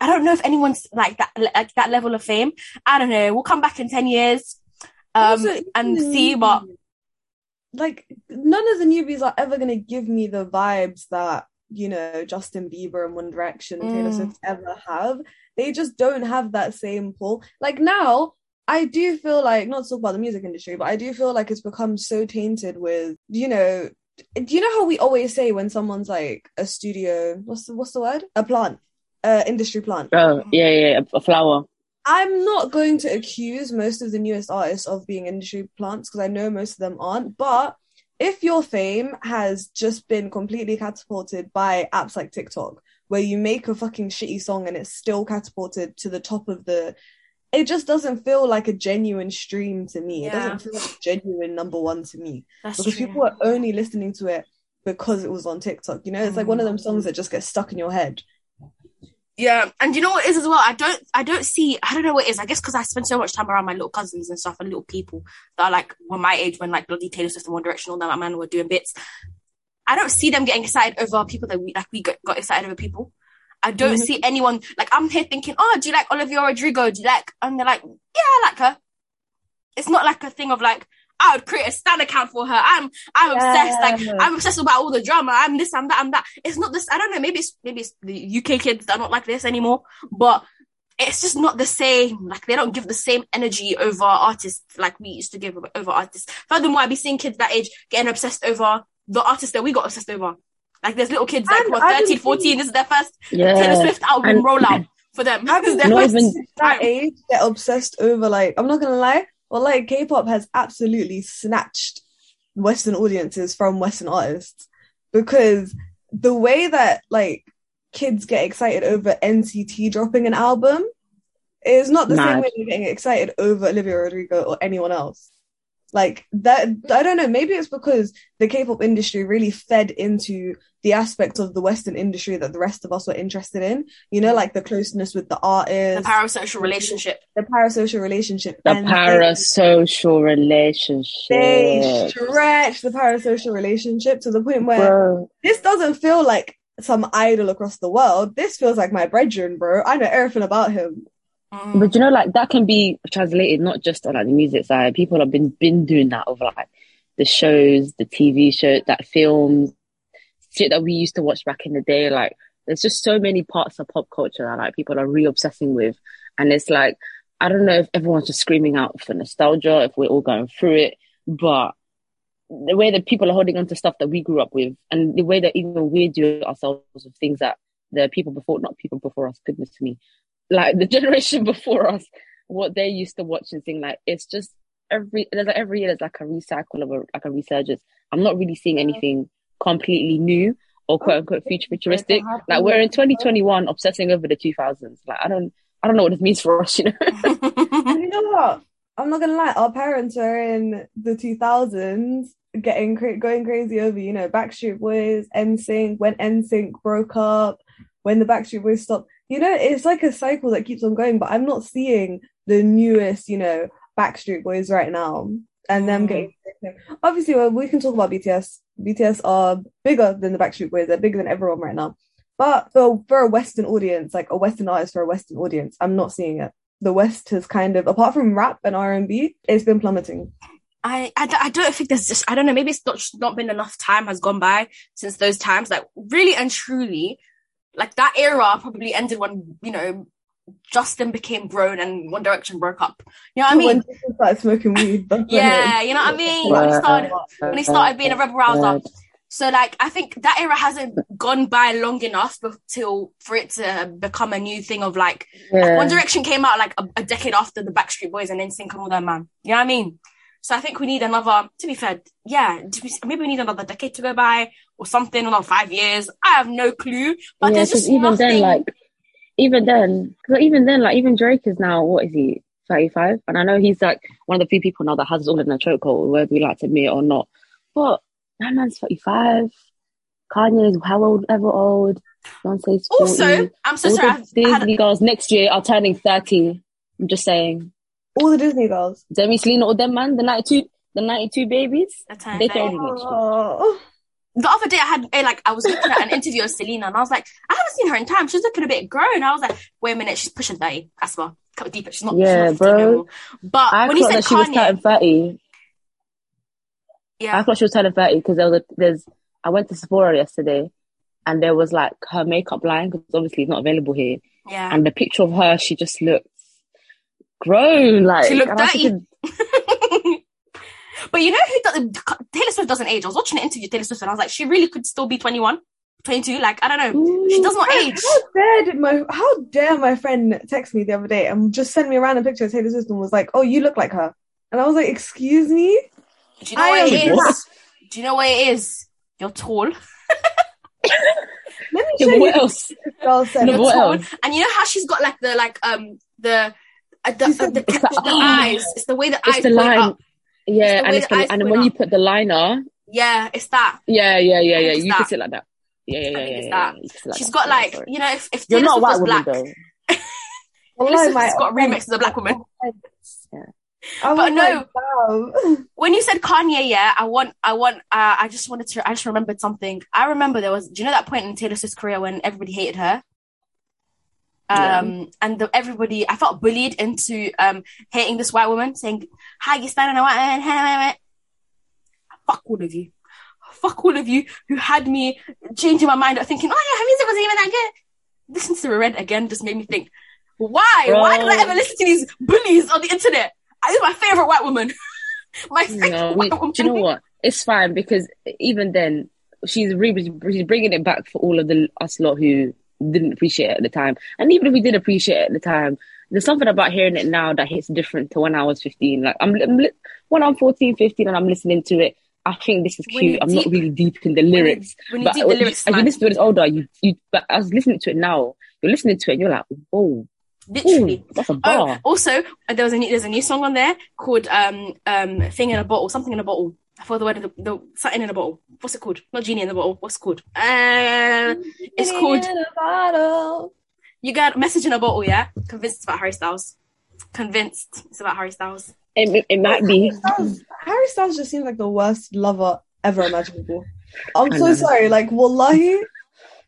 I don't know if anyone's like that, like that level of fame. I don't know. We'll come back in ten years um, also, and see, but. Like, none of the newbies are ever going to give me the vibes that, you know, Justin Bieber and One Direction and Taylor mm. Swift ever have. They just don't have that same pull. Like now, I do feel like, not to talk about the music industry, but I do feel like it's become so tainted with, you know, do you know how we always say when someone's like a studio, what's the, what's the word? A plant, uh, industry plant. Oh, yeah, yeah, a flower. I'm not going to accuse most of the newest artists of being industry plants because I know most of them aren't, but if your fame has just been completely catapulted by apps like TikTok, where you make a fucking shitty song and it's still catapulted to the top of the... It just doesn't feel like a genuine stream to me. Yeah. It doesn't feel like a genuine number one to me. That's because true. People are only listening to it because it was on TikTok, you know? It's mm. like one of them songs that just gets stuck in your head. Yeah, and you know what it is as well? I don't I don't see... I don't know what it is. I guess because I spend so much time around my little cousins and stuff and little people that are like, were my age when like bloody Taylor Swift and One Direction all that man were doing bits. I don't see them getting excited over people that we like. We got, got excited over people. I don't mm-hmm. see anyone like. I'm here thinking, oh, do you like Olivia Rodrigo? Do you like? And they're like, yeah, I like her. It's not like a thing of like, I would create a stan account for her. I'm, I'm yeah. obsessed. Like, I'm obsessed about all the drama. I'm this, I'm that, I'm that. It's not this. I don't know. Maybe it's maybe it's the U K kids that are not like this anymore. But it's just not the same. Like, they don't give the same energy over artists like we used to give over artists. Furthermore, I'd be seeing kids that age getting obsessed over the artists that we got obsessed over. Like, there's little kids, like, what, thirteen, fourteen, this is their first yeah. Taylor Swift album rollout for them. This is their first even that age, they're obsessed over, like, I'm not going to lie, well, like, K-pop has absolutely snatched Western audiences from Western artists because the way that, like, kids get excited over N C T dropping an album is not the Mad. same way they're getting excited over Olivia Rodrigo or anyone else. Like that, I don't know, maybe it's because the K-pop industry really fed into the aspects of the Western industry that the rest of us were interested in, you know, like the closeness with the artist, the parasocial relationship, the parasocial relationship, the and parasocial they, relationship. They stretch the parasocial relationship to the point where bro. This doesn't feel like some idol across the world. This feels like my brethren, bro. I know everything about him. But you know, like, that can be translated not just on like the music side. People have been been doing that over like the shows, the T V show, that films, shit that we used to watch back in the day. Like, there's just so many parts of pop culture that like people are re-obsessing with, and it's like, I don't know if everyone's just screaming out for nostalgia, if we're all going through it, but the way that people are holding on to stuff that we grew up with, and the way that even we do ourselves with things that the people before, not people before us, goodness me. Like the generation before us, what they used to watch and thing, like, it's just every there's like every year there's like a recycle of a, like a resurgence. I'm not really seeing anything completely new or quote unquote future futuristic. Like, we're in twenty twenty-one obsessing over the two thousands. Like, I don't I don't know what this means for us, you know. And you know what? I'm not gonna lie. Our parents were in the two thousands, getting cra- going crazy over, you know, Backstreet Boys, N Sync. When N Sync broke up, when the Backstreet Boys stopped. You know, it's like a cycle that keeps on going, but I'm not seeing the newest, you know, Backstreet Boys right now. And them getting... Obviously, well, we can talk about B T S. B T S are bigger than the Backstreet Boys. They're bigger than everyone right now. But for, for a Western audience, like a Western artist for a Western audience, I'm not seeing it. The West has kind of, apart from rap and R and B, it's been plummeting. I, I, I don't think there's just... I don't know, maybe it's not, not been enough time has gone by since those times. Like, really and truly... Like, that era probably ended when, you know, Justin became grown and One Direction broke up. You know what I mean? When Justin started smoking weed. Yeah, you know what I mean? When he started, when he started being a rebel rouser. So, like, I think that era hasn't gone by long enough be- till for it to become a new thing of, like, yeah. like One Direction came out, like, a, a decade after the Backstreet Boys and N Sync and all that, man. You know what I mean? So I think we need another, to be fair, yeah, maybe we need another decade to go by or something, another five years. I have no clue. But yeah, there's just even nothing. Then, like, even then, because even then, like, even Drake is now, what is he, thirty-five? And I know he's, like, one of the few people now that has all in a chokehold, whether we like to admit it or not. But that man's thirty-five. Kanye's how old, ever old. Beyonce's forty. Also, I'm so all sorry. The Disney a- girls next year are turning thirty. I'm just saying. All the Disney girls. Demi, Selena, all them, man. The ninety-two, the ninety-two babies. They can only make sure. The other day I had, a, like, I was looking at an interview of Selena and I was like, I haven't seen her in time. She's looking a bit grown. I was like, wait a minute, she's pushing thirty. That's well. Cut deeper. She's not, yeah, she's not fifteen anymore. But I when he said that Kanye, she was turning thirty. Yeah. I thought she was turning thirty because there was a, there's, I went to Sephora yesterday and there was, like, her makeup line because obviously it's not available here. Yeah. And the picture of her, she just looked grown, like she looked dirty. Could... But you know who does, Taylor Swift doesn't age. I was watching an interview with Taylor Swift and I was like, she really could still be twenty-one, twenty-two, like, I don't know. Ooh, she does not how, age. How dare did my how dare my friend text me the other day and just send me a random picture of Taylor Swift and was like, oh, you look like her. And I was like, excuse me? Do you know I what it is? What? Do you know what it is? You're tall. Let me show you what else. Girl said. You're tall. Else? And you know how she's got like the like um the Uh, the, uh, the, it's the, the eyes, it's the way the it's eyes the line. Up. Yeah, and, it's the, and when up. You put the liner, yeah, it's that. Yeah, yeah, yeah, yeah. You that. Can sit like that. Yeah, yeah, yeah, yeah, it's yeah, that. Yeah, yeah. She's that. Got like, you know, if if you're not white woman, black, well, my, she's got remixes of black woman. Yeah. Oh, but no, wow. When you said Kanye, yeah, I want, I want, uh, I just wanted to, I just remembered something. I remember there was, do you know that point in Taylor Swift's career when everybody hated her? um yeah. And the, everybody I felt bullied into um hating this white woman, saying hi, you stand on a white woman. fuck all of you fuck all of you who had me changing my mind thinking, oh yeah, her music wasn't even that good. Listen to Red again just made me think, why Bro. why did I ever listen to these bullies on the internet? I is my favorite white woman. My favorite no, we, white woman. Do you know what, it's fine, because even then she's, re- she's bringing it back for all of the us lot who didn't appreciate it at the time. And even if we did appreciate it at the time, there's something about hearing it now that hits different to when I was fifteen. Like I'm, I'm li- when I'm fourteen, fifteen and I'm listening to it, I think this is cute. I'm deep, not really deep in the lyrics. When you, when you but the lyrics, as you listen to it older, you, you but I was listening to it now, you're listening to it and you're like, whoa. Literally. Ooh, that's a bar. Oh, also there was a new, there's a new song on there called um um Thing in a Bottle, something in a bottle. I thought the word of the, the something in a bottle. What's it called? Not genie in the bottle. What's it called? Uh, it's called in a bottle. You got message in a bottle, yeah? Convinced it's about Harry Styles. Convinced it's about Harry Styles. It, it might oh, be. Harry Styles, Harry Styles just seems like the worst lover ever imaginable. I'm so sorry. Like, wallahi.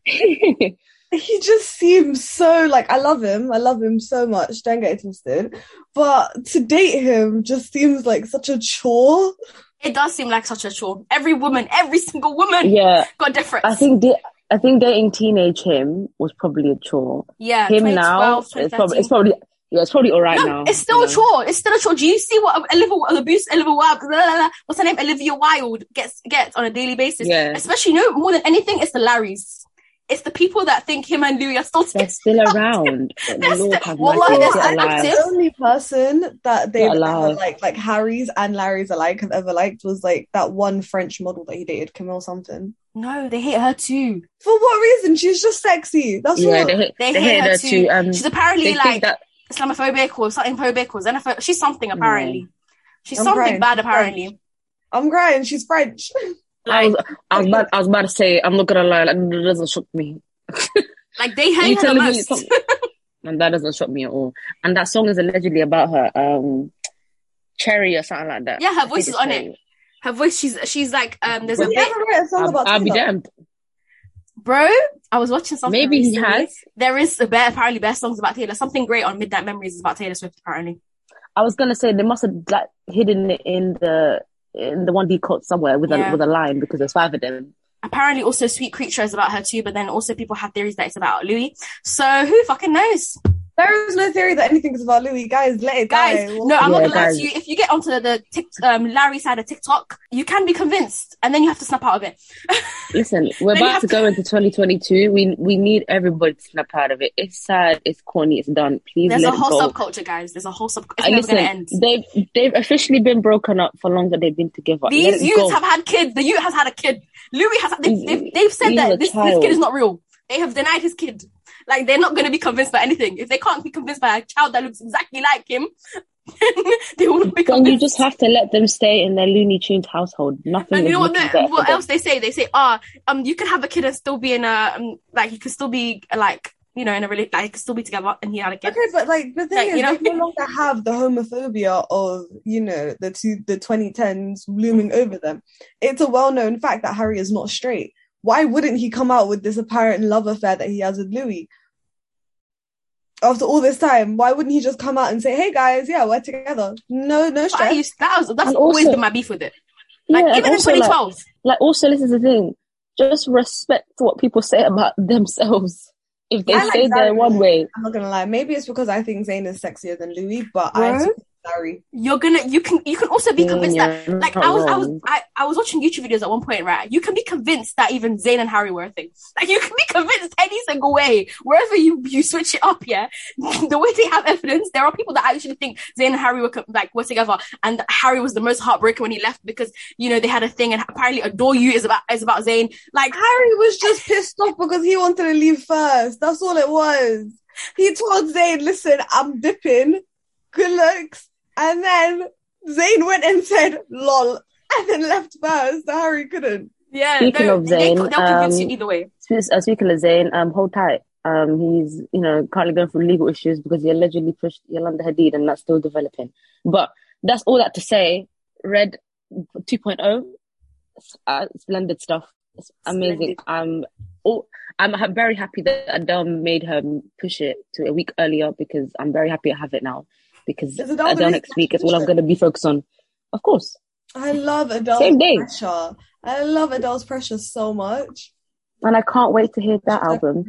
He just seems so, like, I love him. I love him so much. Don't get it twisted. But to date him just seems like such a chore. It does seem like such a chore. Every woman, every single woman, yeah, got different. I think da- I think dating teenage him was probably a chore. Yeah, him now, it's probably it's probably yeah, it's probably all right no, now. It's still a know? chore. It's still a chore. Do you see what Olivia abuse Olivia Wilde? Blah, blah, blah, what's her name? Olivia Wilde gets gets on a daily basis. Yeah. Especially, you know, more than anything, it's the Larrys. It's the people that think him and Louis are still they're still around. They're still, well, like, the only person that they like, like Harry's and Larry's alike, have ever liked was like that one French model that he dated, Camille something. No, they hate her too. For what reason? She's just sexy. That's yeah, all. They hate, they they hate, hate her, her too. too. Um, She's apparently like that... Islamophobic or something, phobic or xenophobic. She's something apparently. Mm. She's I'm something crying. bad apparently. French. I'm crying. She's French. Like, I was, I was about, I was about to say, I'm not gonna lie, like, that doesn't shock me. Like they hate her most, and that doesn't shock me at all. And that song is allegedly about her, um, Cherry or something like that. Yeah, her voice is on Cherry. It. Her voice, she's she's like, um, there's well, a bit. Write a song I'll, about I'll be damned, bro. I was watching something. Maybe recently. He has. There is a better, apparently best songs about Taylor. Something great on Midnight Memories is about Taylor Swift. Apparently, I was gonna say they must have like hidden it in the. in the one D caught somewhere with yeah. a with a line because there's five of them. Apparently also Sweet Creature is about her too, but then also people have theories that it's about Louis. So who fucking knows? There is no theory that anything is about Louis. Guys, let it guys, die. We'll no, I'm yeah, not going to lie to you. If you get onto the, the tic, um, Larry side of TikTok, you can be convinced and then you have to snap out of it. Listen, we're about to go to... into twenty twenty-two. We we need everybody to snap out of it. It's sad. It's corny. It's done. Please There's let it go. There's a whole subculture, guys. There's a whole subculture. It's uh, never going to end. They've, they've officially been broken up for longer they've been together. These youths go. have had kids. The youth has had a kid. Louis has... They've, they've, they've said He's that this, this kid is not real. They have denied his kid. Like, they're not going to be convinced by anything. If they can't be convinced by a child that looks exactly like him, they will not be convinced. Then you just have to let them stay in their Looney Tunes household. Nothing. And you know what, no, what else them. they say? They say, ah, oh, um, you can have a kid and still be in a, um, like, you can still be, like, you know, in a really, like, could still be together and he had a kid. Okay, but, like, the thing like, is, you know? They no longer have the homophobia of, you know, the two, the twenty tens looming over them. It's a well-known fact that Harry is not straight. Why wouldn't he come out with this apparent love affair that he has with Louis? After all this time, why wouldn't he just come out and say, hey guys, yeah, we're together. No, no stress. You, that was, that's and always also, been my beef with it. Like, yeah, even in twenty twelve. Like, like, also, this is the thing. Just respect what people say about themselves. If they yeah, say like they're one way. I'm not going to lie. Maybe it's because I think Zayn is sexier than Louis, but what? I... Sorry. You're gonna you can you can also be convinced yeah, that like I was wrong. I was I, I was watching YouTube videos at one point, right? You can be convinced that even Zayn and Harry were a thing. Like, you can be convinced any single way. Wherever you, you switch it up, yeah. The way they have evidence, there are people that actually think Zayn and Harry were like were together, and Harry was the most heartbreaker when he left because, you know, they had a thing, and apparently Adore You is about is about Zayn. Like, Harry was just pissed off because he wanted to leave first. That's all it was. He told Zayn, listen, I'm dipping. Good looks. And then Zayn went and said, lol, and then left first. So Harry couldn't. Yeah. Speaking of Zayn, they'll convince um, you either way. Uh, speaking of Zayn, um, hold tight. Um, he's, you know, currently going through legal issues because he allegedly pushed Yolanda Hadid, and that's still developing. But that's all that to say. Red two point oh, uh, splendid stuff. It's amazing. Splendid. Um, oh, I'm very happy that Adele made her push it to a week earlier because I'm very happy I have it now. Because Adele next week is all I'm going to be focused on. Of course. I love Adele's pressure. I love Adele's pressure so much. And I can't wait to hear that album.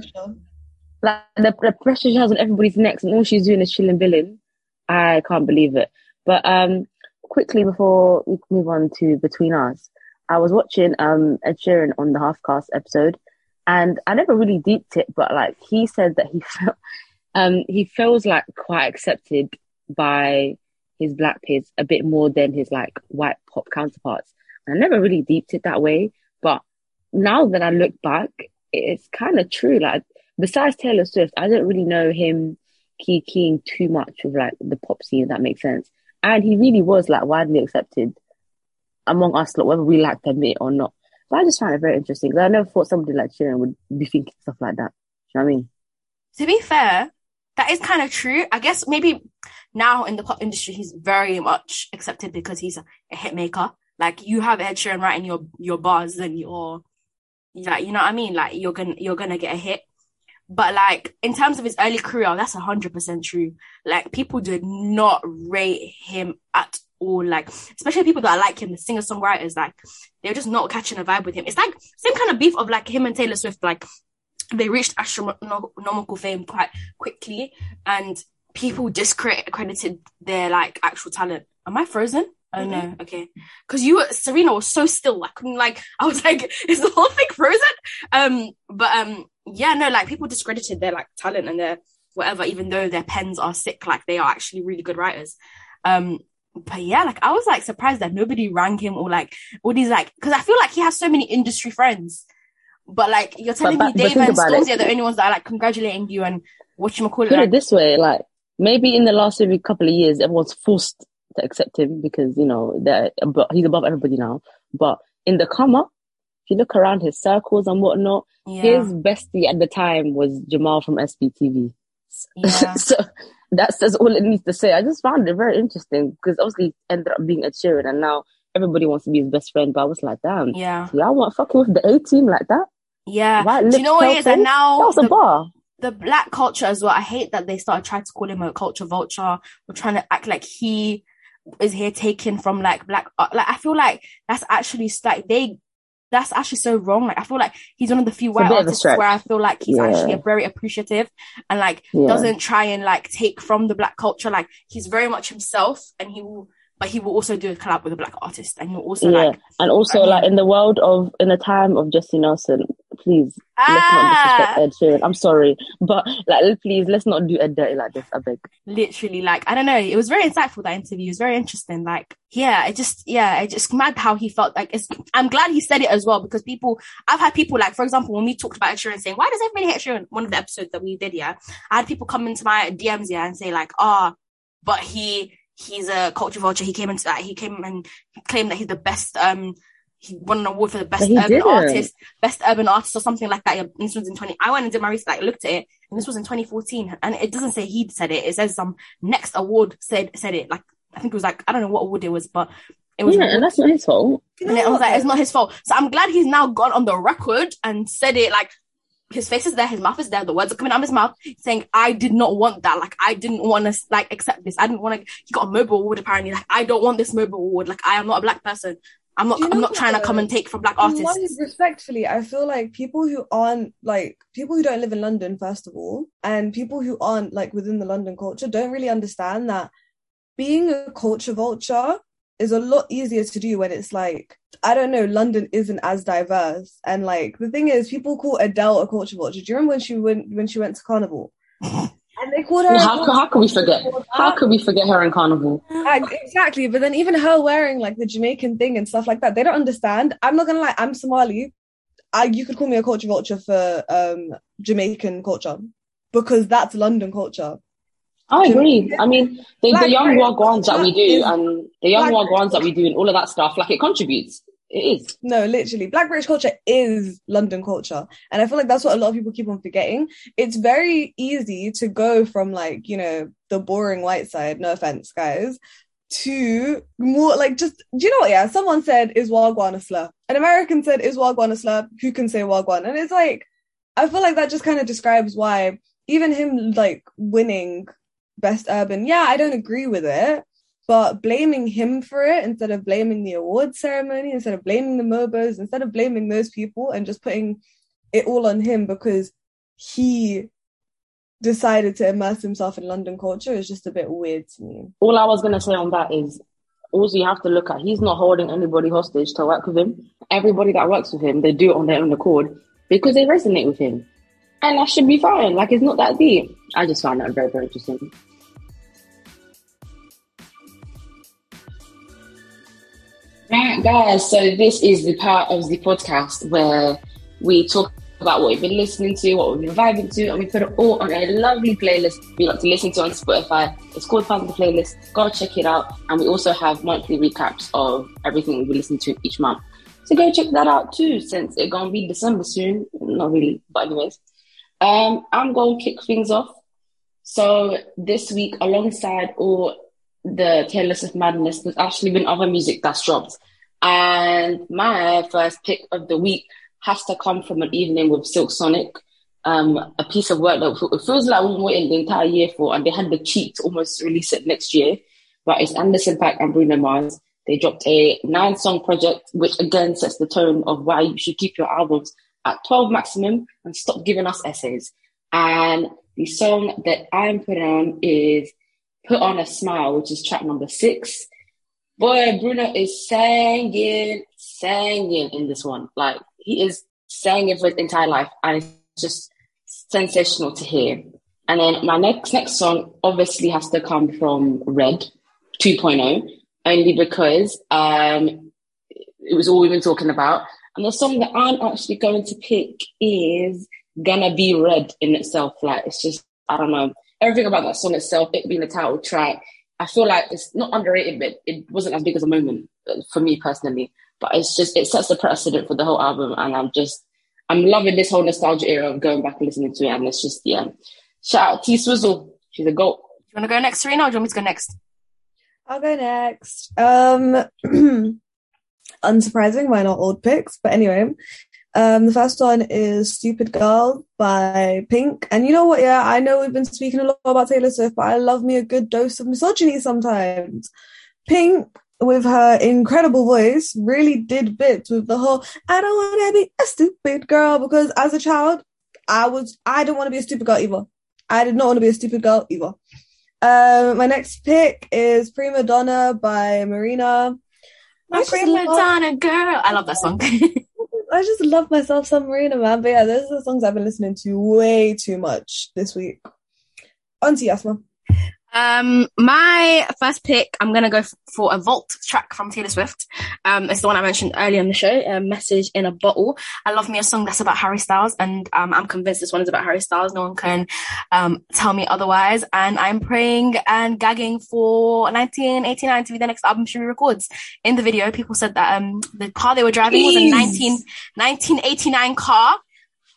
Like, the, the pressure she has on everybody's necks and all she's doing is chilling, billing. I can't believe it. But um, quickly before we move on to Between Us, I was watching um, Ed Sheeran on the Half-Cast episode, and I never really deeped it, but like he said that he felt, um, he feels like quite accepted by his black peers a bit more than his like white pop counterparts. And I never really deeped it that way, but now that I look back, it's kind of true. Like, besides Taylor Swift, I didn't really know him key-keying too much with like the pop scene, if that makes sense. And he really was like widely accepted among us, like, whether we liked him or not. But I just found it very interesting because I never thought somebody like Sheeran would be thinking stuff like that. Do you know what I mean? To be fair, that is kind of true. I guess maybe now in the pop industry, he's very much accepted because he's a, a hit maker. Like, you have Ed Sheeran writing your your bars and your, like, you know what I mean? Like, you're gonna you're gonna get a hit. But like, in terms of his early career, that's one hundred percent true. Like, people did not rate him at all. Or like, especially people that are like him, the singer-songwriters, like, they're just not catching a vibe with him. It's like same kind of beef of like him and Taylor Swift. Like, they reached astronomical fame quite quickly, and people discredited their like actual talent. Am I frozen? Oh mm-hmm. no, okay. Because you, were, Serena, was so still. I couldn't like. I was like, is the whole thing frozen? Um, but um, yeah, no, like people discredited their like talent and their whatever, even though their pens are sick. Like, they are actually really good writers. Um. But yeah, like, I was like surprised that nobody rang him or like all these like, because I feel like he has so many industry friends, but like you're telling but, me but, Dave but and Stormzy are the only ones that are like congratulating you and whatchamacallit. Put it like, this way, like maybe in the last every couple of years, everyone's forced to accept him because, you know, that he's above everybody now. But in the come up, if you look around his circles and whatnot, yeah. his bestie at the time was Jamal from S B T V. Yeah. So that's, that's all it needs to say. I just found it very interesting because obviously he ended up being a Sheeran, and now everybody wants to be his best friend. But I was like, damn, yeah, yeah I want fucking with the A team like that. Yeah, do you know what it is? And now that was the, a bar. The black culture as well. I hate that they started trying to call him a culture vulture or trying to act like he is here taken from like black. Like I feel like that's actually like they that's actually so wrong. Like, I feel like he's one of the few white artists where I feel like he's yeah. actually very appreciative and like yeah. doesn't try and like take from the black culture. Like, he's very much himself, and he will, but he will also do a collab with a black artist, and he'll also yeah. like, and also I mean, like in the world of in the time of Jesse Nelson, please ah! let's not disrespect Ed Sheeran. I'm sorry, but like, please let's not do Ed dirty like this. I beg. Literally, like, I don't know. It was very insightful, that interview. It was very interesting. Like, yeah, it just yeah, it just mad how he felt. Like, it's, I'm glad he said it as well, because people, I've had people like, for example, when we talked about Ed Sheeran saying, why does everybody hate Sheeran? One of the episodes that we did, yeah, I had people come into my D Ms yeah and say like, ah, oh, but he. he's a culture vulture. He came into that. He came and claimed that he's the best. Um, he won an award for the best urban didn't. artist, best urban artist, or something like that. And this was in twenty. I went and did my research. Like, looked at it, and this was in twenty fourteen. And it doesn't say he said it. It says some next award said said it. Like, I think it was like, I don't know what award it was, but it was. Yeah, and that's not his fault. And it was like, it's not his fault. So I'm glad he's now gone on the record and said it. Like, his face is there, his mouth is there, the words are coming out of his mouth, saying, I did not want that. Like, I didn't want to, like, accept this. I didn't want to, he got a mobile award, apparently. Like, I don't want this mobile award. Like, I am not a black person. I'm not, you know, I'm not trying to come and take from black artists. Is, respectfully, I feel like people who aren't, like, people who don't live in London, first of all, and people who aren't, like, within the London culture don't really understand that being a culture vulture is a lot easier to do when it's like, I don't know, London isn't as diverse. And like, the thing is, people call Adele a culture vulture. Do you remember when she went when she went to Carnival? And they called her. Well, how, how could we forget? How could we forget her in Carnival? Like, exactly. But then even her wearing like the Jamaican thing and stuff like that, they don't understand. I'm not gonna lie, I'm Somali. I, you could call me a culture vulture for um, Jamaican culture, because that's London culture. I agree. I mean, the, the young wagwans that we do and the young wagwans that we do and all of that stuff, like, it contributes. It is. No, literally. Black British culture is London culture. And I feel like that's what a lot of people keep on forgetting. It's very easy to go from, like, you know, the boring white side, no offense, guys, to more like, just, do you know what? Yeah, someone said, is wagwan a slur? An American said, is wagwan a slur? Who can say wagwan? And it's like, I feel like that just kind of describes why even him, like, winning best urban, yeah, I don't agree with it, but blaming him for it instead of blaming the award ceremony, instead of blaming the mobos, instead of blaming those people and just putting it all on him because he decided to immerse himself in London culture is just a bit weird to me. All I was going to say on that is, also, you have to look at, he's not holding anybody hostage to work with him. Everybody that works with him, they do it on their own accord because they resonate with him, and that should be fine. Like, it's not that deep. I just found that very, very interesting. Right, guys, so this is the part of the podcast where we talk about what we've been listening to, what we've been vibing to, and we put it all on a lovely playlist we like to listen to on Spotify. It's called Find the Playlist. Go check it out. And we also have monthly recaps of everything we listen to each month. So go check that out too, since it's going to be December soon. Not really, but anyways. Um, I'm going to kick things off. So this week, alongside all the Taylor Swift madness, there's actually been other music that's dropped. And my first pick of the week has to come from an evening with Silk Sonic, um, a piece of work that it feels like we've been waiting the entire year for, and they had the cheek to almost release it next year. But it's Anderson .Paak and Bruno Mars. They dropped a nine-song project, which again sets the tone of why you should keep your albums at twelve maximum and stop giving us essays. And the song that I'm putting on is Put On A Smile, which is track number six. Boy, Bruno is singing, singing in this one. Like, he is singing for his entire life, and it's just sensational to hear. And then my next next song obviously has to come from Red two point oh, only because um, it was all we've been talking about. And the song that I'm actually going to pick is gonna be Red in itself. Like, it's just, I don't know, everything about that song itself, it being a title track, I feel like it's not underrated, but it wasn't as big as a moment for me personally. But it's just, it sets the precedent for the whole album, and I'm just, I'm loving this whole nostalgia era of going back and listening to it. And it's just, yeah, shout out T Swizzle, she's a goat. Do you want to go next, Serena, or do you want me to go next? I'll go next. Um... Unsurprising, mine are old picks, but anyway, um the first one is Stupid Girl by Pink. And you know what, yeah, I know we've been speaking a lot about Taylor Swift, but I love me a good dose of misogyny sometimes. Pink with her incredible voice, really did bits with the whole, I don't want to be a stupid girl, because as a child, I was, I don't want to be a stupid girl either. I did not want to be a stupid girl either. Um, my next pick is Prima Donna by Marina. My Prima Donna girl. I love that song. I just love myself some Marina, man. But yeah, those are the songs I've been listening to way too much this week. On to Yasma. Um, my first pick, I'm going to go for a Vault track from Taylor Swift. Um, it's the one I mentioned earlier in the show, a Message in a Bottle. I love me a song that's about Harry Styles, and um, I'm convinced this one is about Harry Styles. No one can um, tell me otherwise. And I'm praying and gagging for nineteen eighty-nine to be the next album she records. In the video, people said that um, the car they were driving Please. was a nineteen, nineteen eighty-nine car.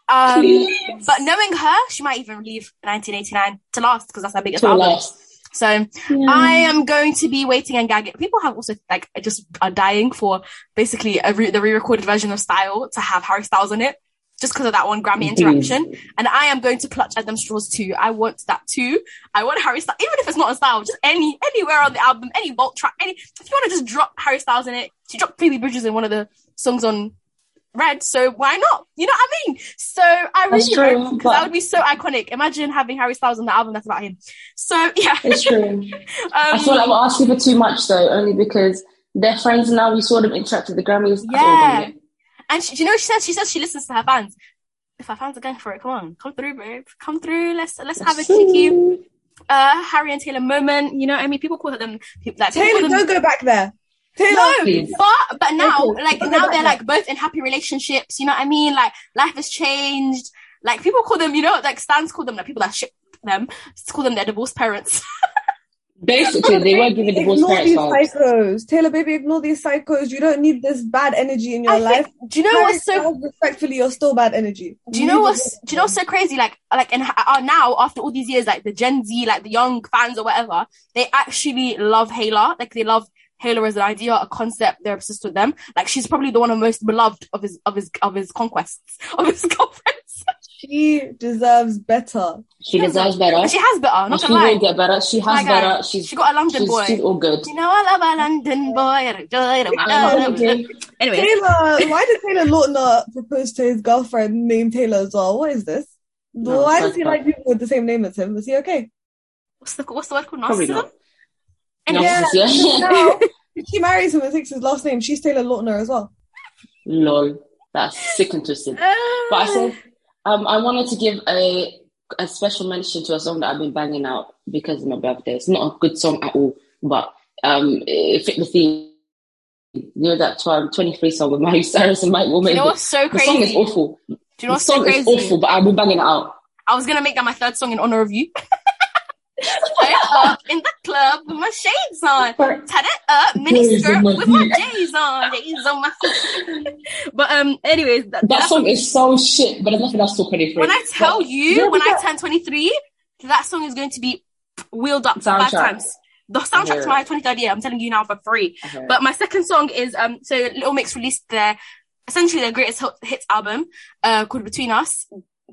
Um, Please. But knowing her, she might even leave nineteen eighty-nine to last, because that's her biggest album. Last. So yeah. I am going to be waiting and gagging. People have also, like, just are dying for basically a re- the re-recorded version of Style to have Harry Styles on it, just because of that one Grammy interaction. Mm-hmm. And I am going to clutch at them straws too. I want that too. I want Harry Styles, even if it's not on Style, just any anywhere on the album, any Vault track, any. If you want to just drop Harry Styles in it, she dropped Phoebe Bridgers in one of the songs on Red, so why not? You know what I mean? So I really hope, because that would be so iconic. Imagine having Harry Styles on the album that's about him. So yeah, it's true. um, I feel like we're asking for too much though, only because they're friends now. We saw them interact with the Grammys. Yeah, and she, you know, she says she says she listens to her fans. If her fans are going for it, come on, come through, babe, come through. Let's let's have a cheeky uh, Harry and Taylor moment. You know what I mean? People call them like, Taylor. Them, don't go back there. No, but but now like now they're like both in happy relationships, you know what I mean? Like life has changed. Like people call them, you know, like stans call them, like people that ship them, call them their divorced parents. Basically, they were given divorced parents. Ignore these psychos, Taylor baby. Ignore these psychos. You don't need this bad energy in your I life. Think, do you know Harry what's so respectfully? You're still bad energy. Do you, you know what's do you know what's so crazy? Like like and uh, now after all these years, like the Gen Z, like the young fans or whatever, they actually love Taylor. Like they love. Taylor is an idea, a concept. They're obsessed with them. Like she's probably the one of most beloved of his of his of his conquests of his girlfriends. She deserves better. She, she deserves better. better. She has better. Not she will lie. get better. She has like better. A, she's she got a London she's, boy. She's all good. You know I love a London boy. Anyway, Taylor. Why did Taylor Lautner propose to his girlfriend named Taylor as well? What is this? No, why does he like people with the same name as him? Is he okay? What's the what's the word called? Narcissism. And yeah, now, if she marries him and takes his last name, she's Taylor Lautner as well. Lol, that's sick and twisted. Uh, but I said, um, I wanted to give a a special mention to a song that I've been banging out because of my birthday. It's not a good song at all, but um, it fit the theme. You know that twenty-three song with Mary Cyrus and Mike Will Made It. You know what's so crazy? The song is awful. Do you know what's so crazy? The song is awful, but I've been banging it out. I was gonna make that my third song in honor of you. I up in the club with my shades on, tied it up, mini skirt with my J's on, J's on my feet. But um, anyways, that, that song is so shit. But there's nothing else to twenty-three. When I tell but, you, when I turn twenty-three, that song is going to be wheeled up soundtrack. five times. The soundtrack to my twenty-third year. I'm telling you now for free. But my second song is um, so Little Mix released their essentially their greatest hits album uh called Between Us.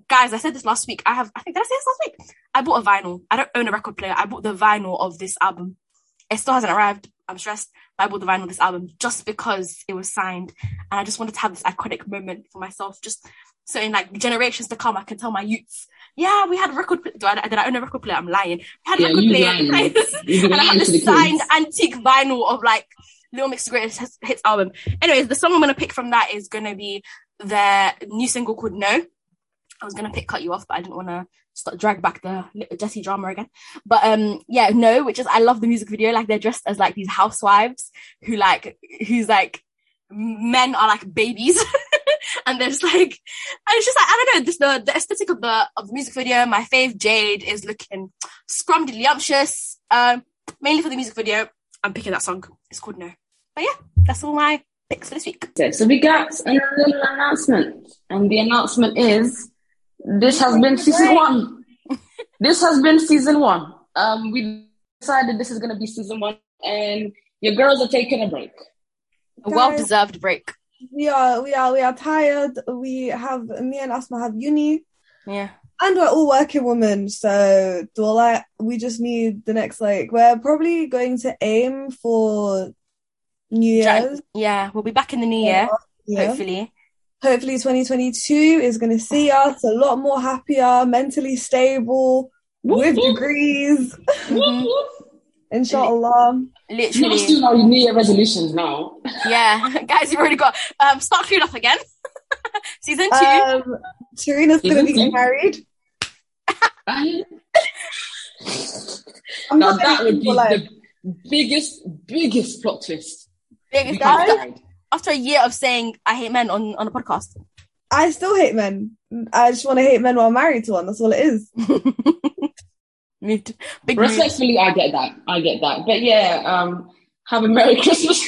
Guys, I said this last week. I have, I think, did I say this last week? I bought a vinyl. I don't own a record player. I bought the vinyl of this album. It still hasn't arrived. I'm stressed. But I bought the vinyl of this album just because it was signed. And I just wanted to have this iconic moment for myself. Just so in like generations to come, I can tell my youths, yeah, we had a record player. Did I own a record player? I'm lying. We had a yeah, record player. And I had this signed antique vinyl of like Little Mix's greatest hits album. Anyways, the song I'm going to pick from that is going to be their new single called No. I was going to pick Cut You Off, but I didn't want to start drag back the Jessie drama again. But um, yeah, No, which is, I love the music video. Like they're dressed as like these housewives who like, who's like, men are like babies. And there's like, and it's just like, I don't know, just the, the aesthetic of the, of the music video. My fave Jade is looking scrumdiddlyumptious, um, mainly for the music video. I'm picking that song. It's called No. But yeah, that's all my picks for this week. So we got another little announcement, and the announcement is, This has been season one. This has been season one. Um, we decided this is going to be season one, and your girls are taking a break. A well-deserved break. We are, we are, we are tired. We have, me and Asma have uni. Yeah. And we're all working women, so we just need the next, like, we're probably going to aim for New Year. Yeah, we'll be back in the new year, yeah. hopefully. Hopefully twenty twenty-two is going to see us a lot more happier, mentally stable, with degrees. Mm-hmm. Inshallah. Literally. You're still on New Year resolutions now. Yeah. Guys, you've already got... Um, start Clued Up again. Season two. Um, Tarina's going to be two. married. I'm now not that would be like... the biggest, biggest plot twist. Biggest after, after a year of saying I hate men on, on a podcast. I still hate men. I just want to hate men while I'm married to one. That's all it is. Moved. Big Respectfully, mood. I get that. I get that. But yeah, um, have a Merry Christmas.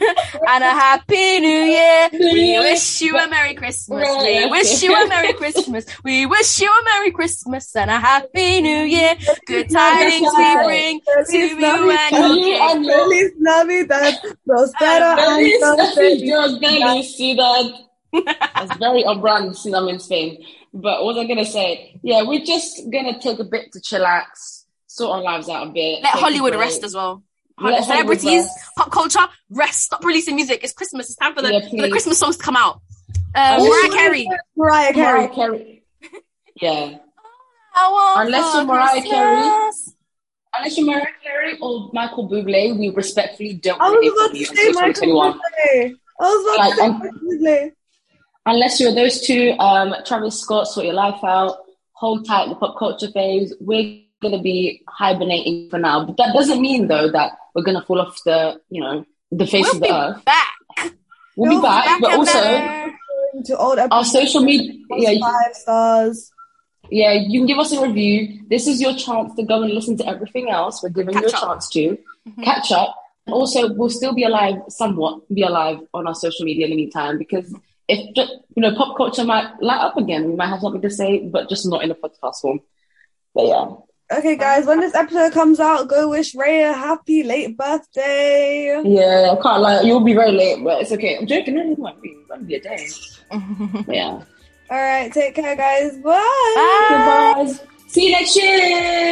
And a Happy New Year. We wish you a Merry Christmas. We wish you a Merry Christmas. We wish you a Merry Christmas and a Happy New Year. Good tidings we bring to you and your Feliz Navidad. Prospero año. Feliz Navidad. That's very on brand since I'm in Spain. But what was I going to say? Yeah, we're just going to take a bit to chillax, sort our lives out a bit. Let Hollywood rest as well. Let celebrities, pop culture, rest. Stop releasing music. It's Christmas. It's time for the, yeah, for the Christmas songs to come out. Um, Mariah Carey. Mariah Carey. Mariah Carey. Yeah. Unless you're Mariah Carey. Unless you're Mariah Carey or Michael Bublé, we respectfully don't want to hear from you until twenty twenty-one. I was about like, to say Michael Bublé. Unless you're those two, um, Travis Scott, sort your life out, hold tight the pop culture phase. We're going to be hibernating for now. But that doesn't mean, though, that we're going to fall off the, you know, the face we'll of the earth. Back. We'll, we'll be back. back but also, to old our social media. Yeah, five stars. Yeah, you can give us a review. This is your chance to go and listen to everything else. We're giving catch you a up. chance to mm-hmm. catch up. Also, we'll still be alive, somewhat be alive on our social media in the meantime, because if, you know, pop culture might light up again. We might have something to say, but just not in a podcast form. But yeah. Okay, guys, when this episode comes out, go wish Ray a happy late birthday. Yeah, I can't lie. You'll be very late, but it's okay. I'm joking. It won't be. It won't be a day. But yeah. All right. Take care, guys. Bye. Bye. Goodbye. See you next year.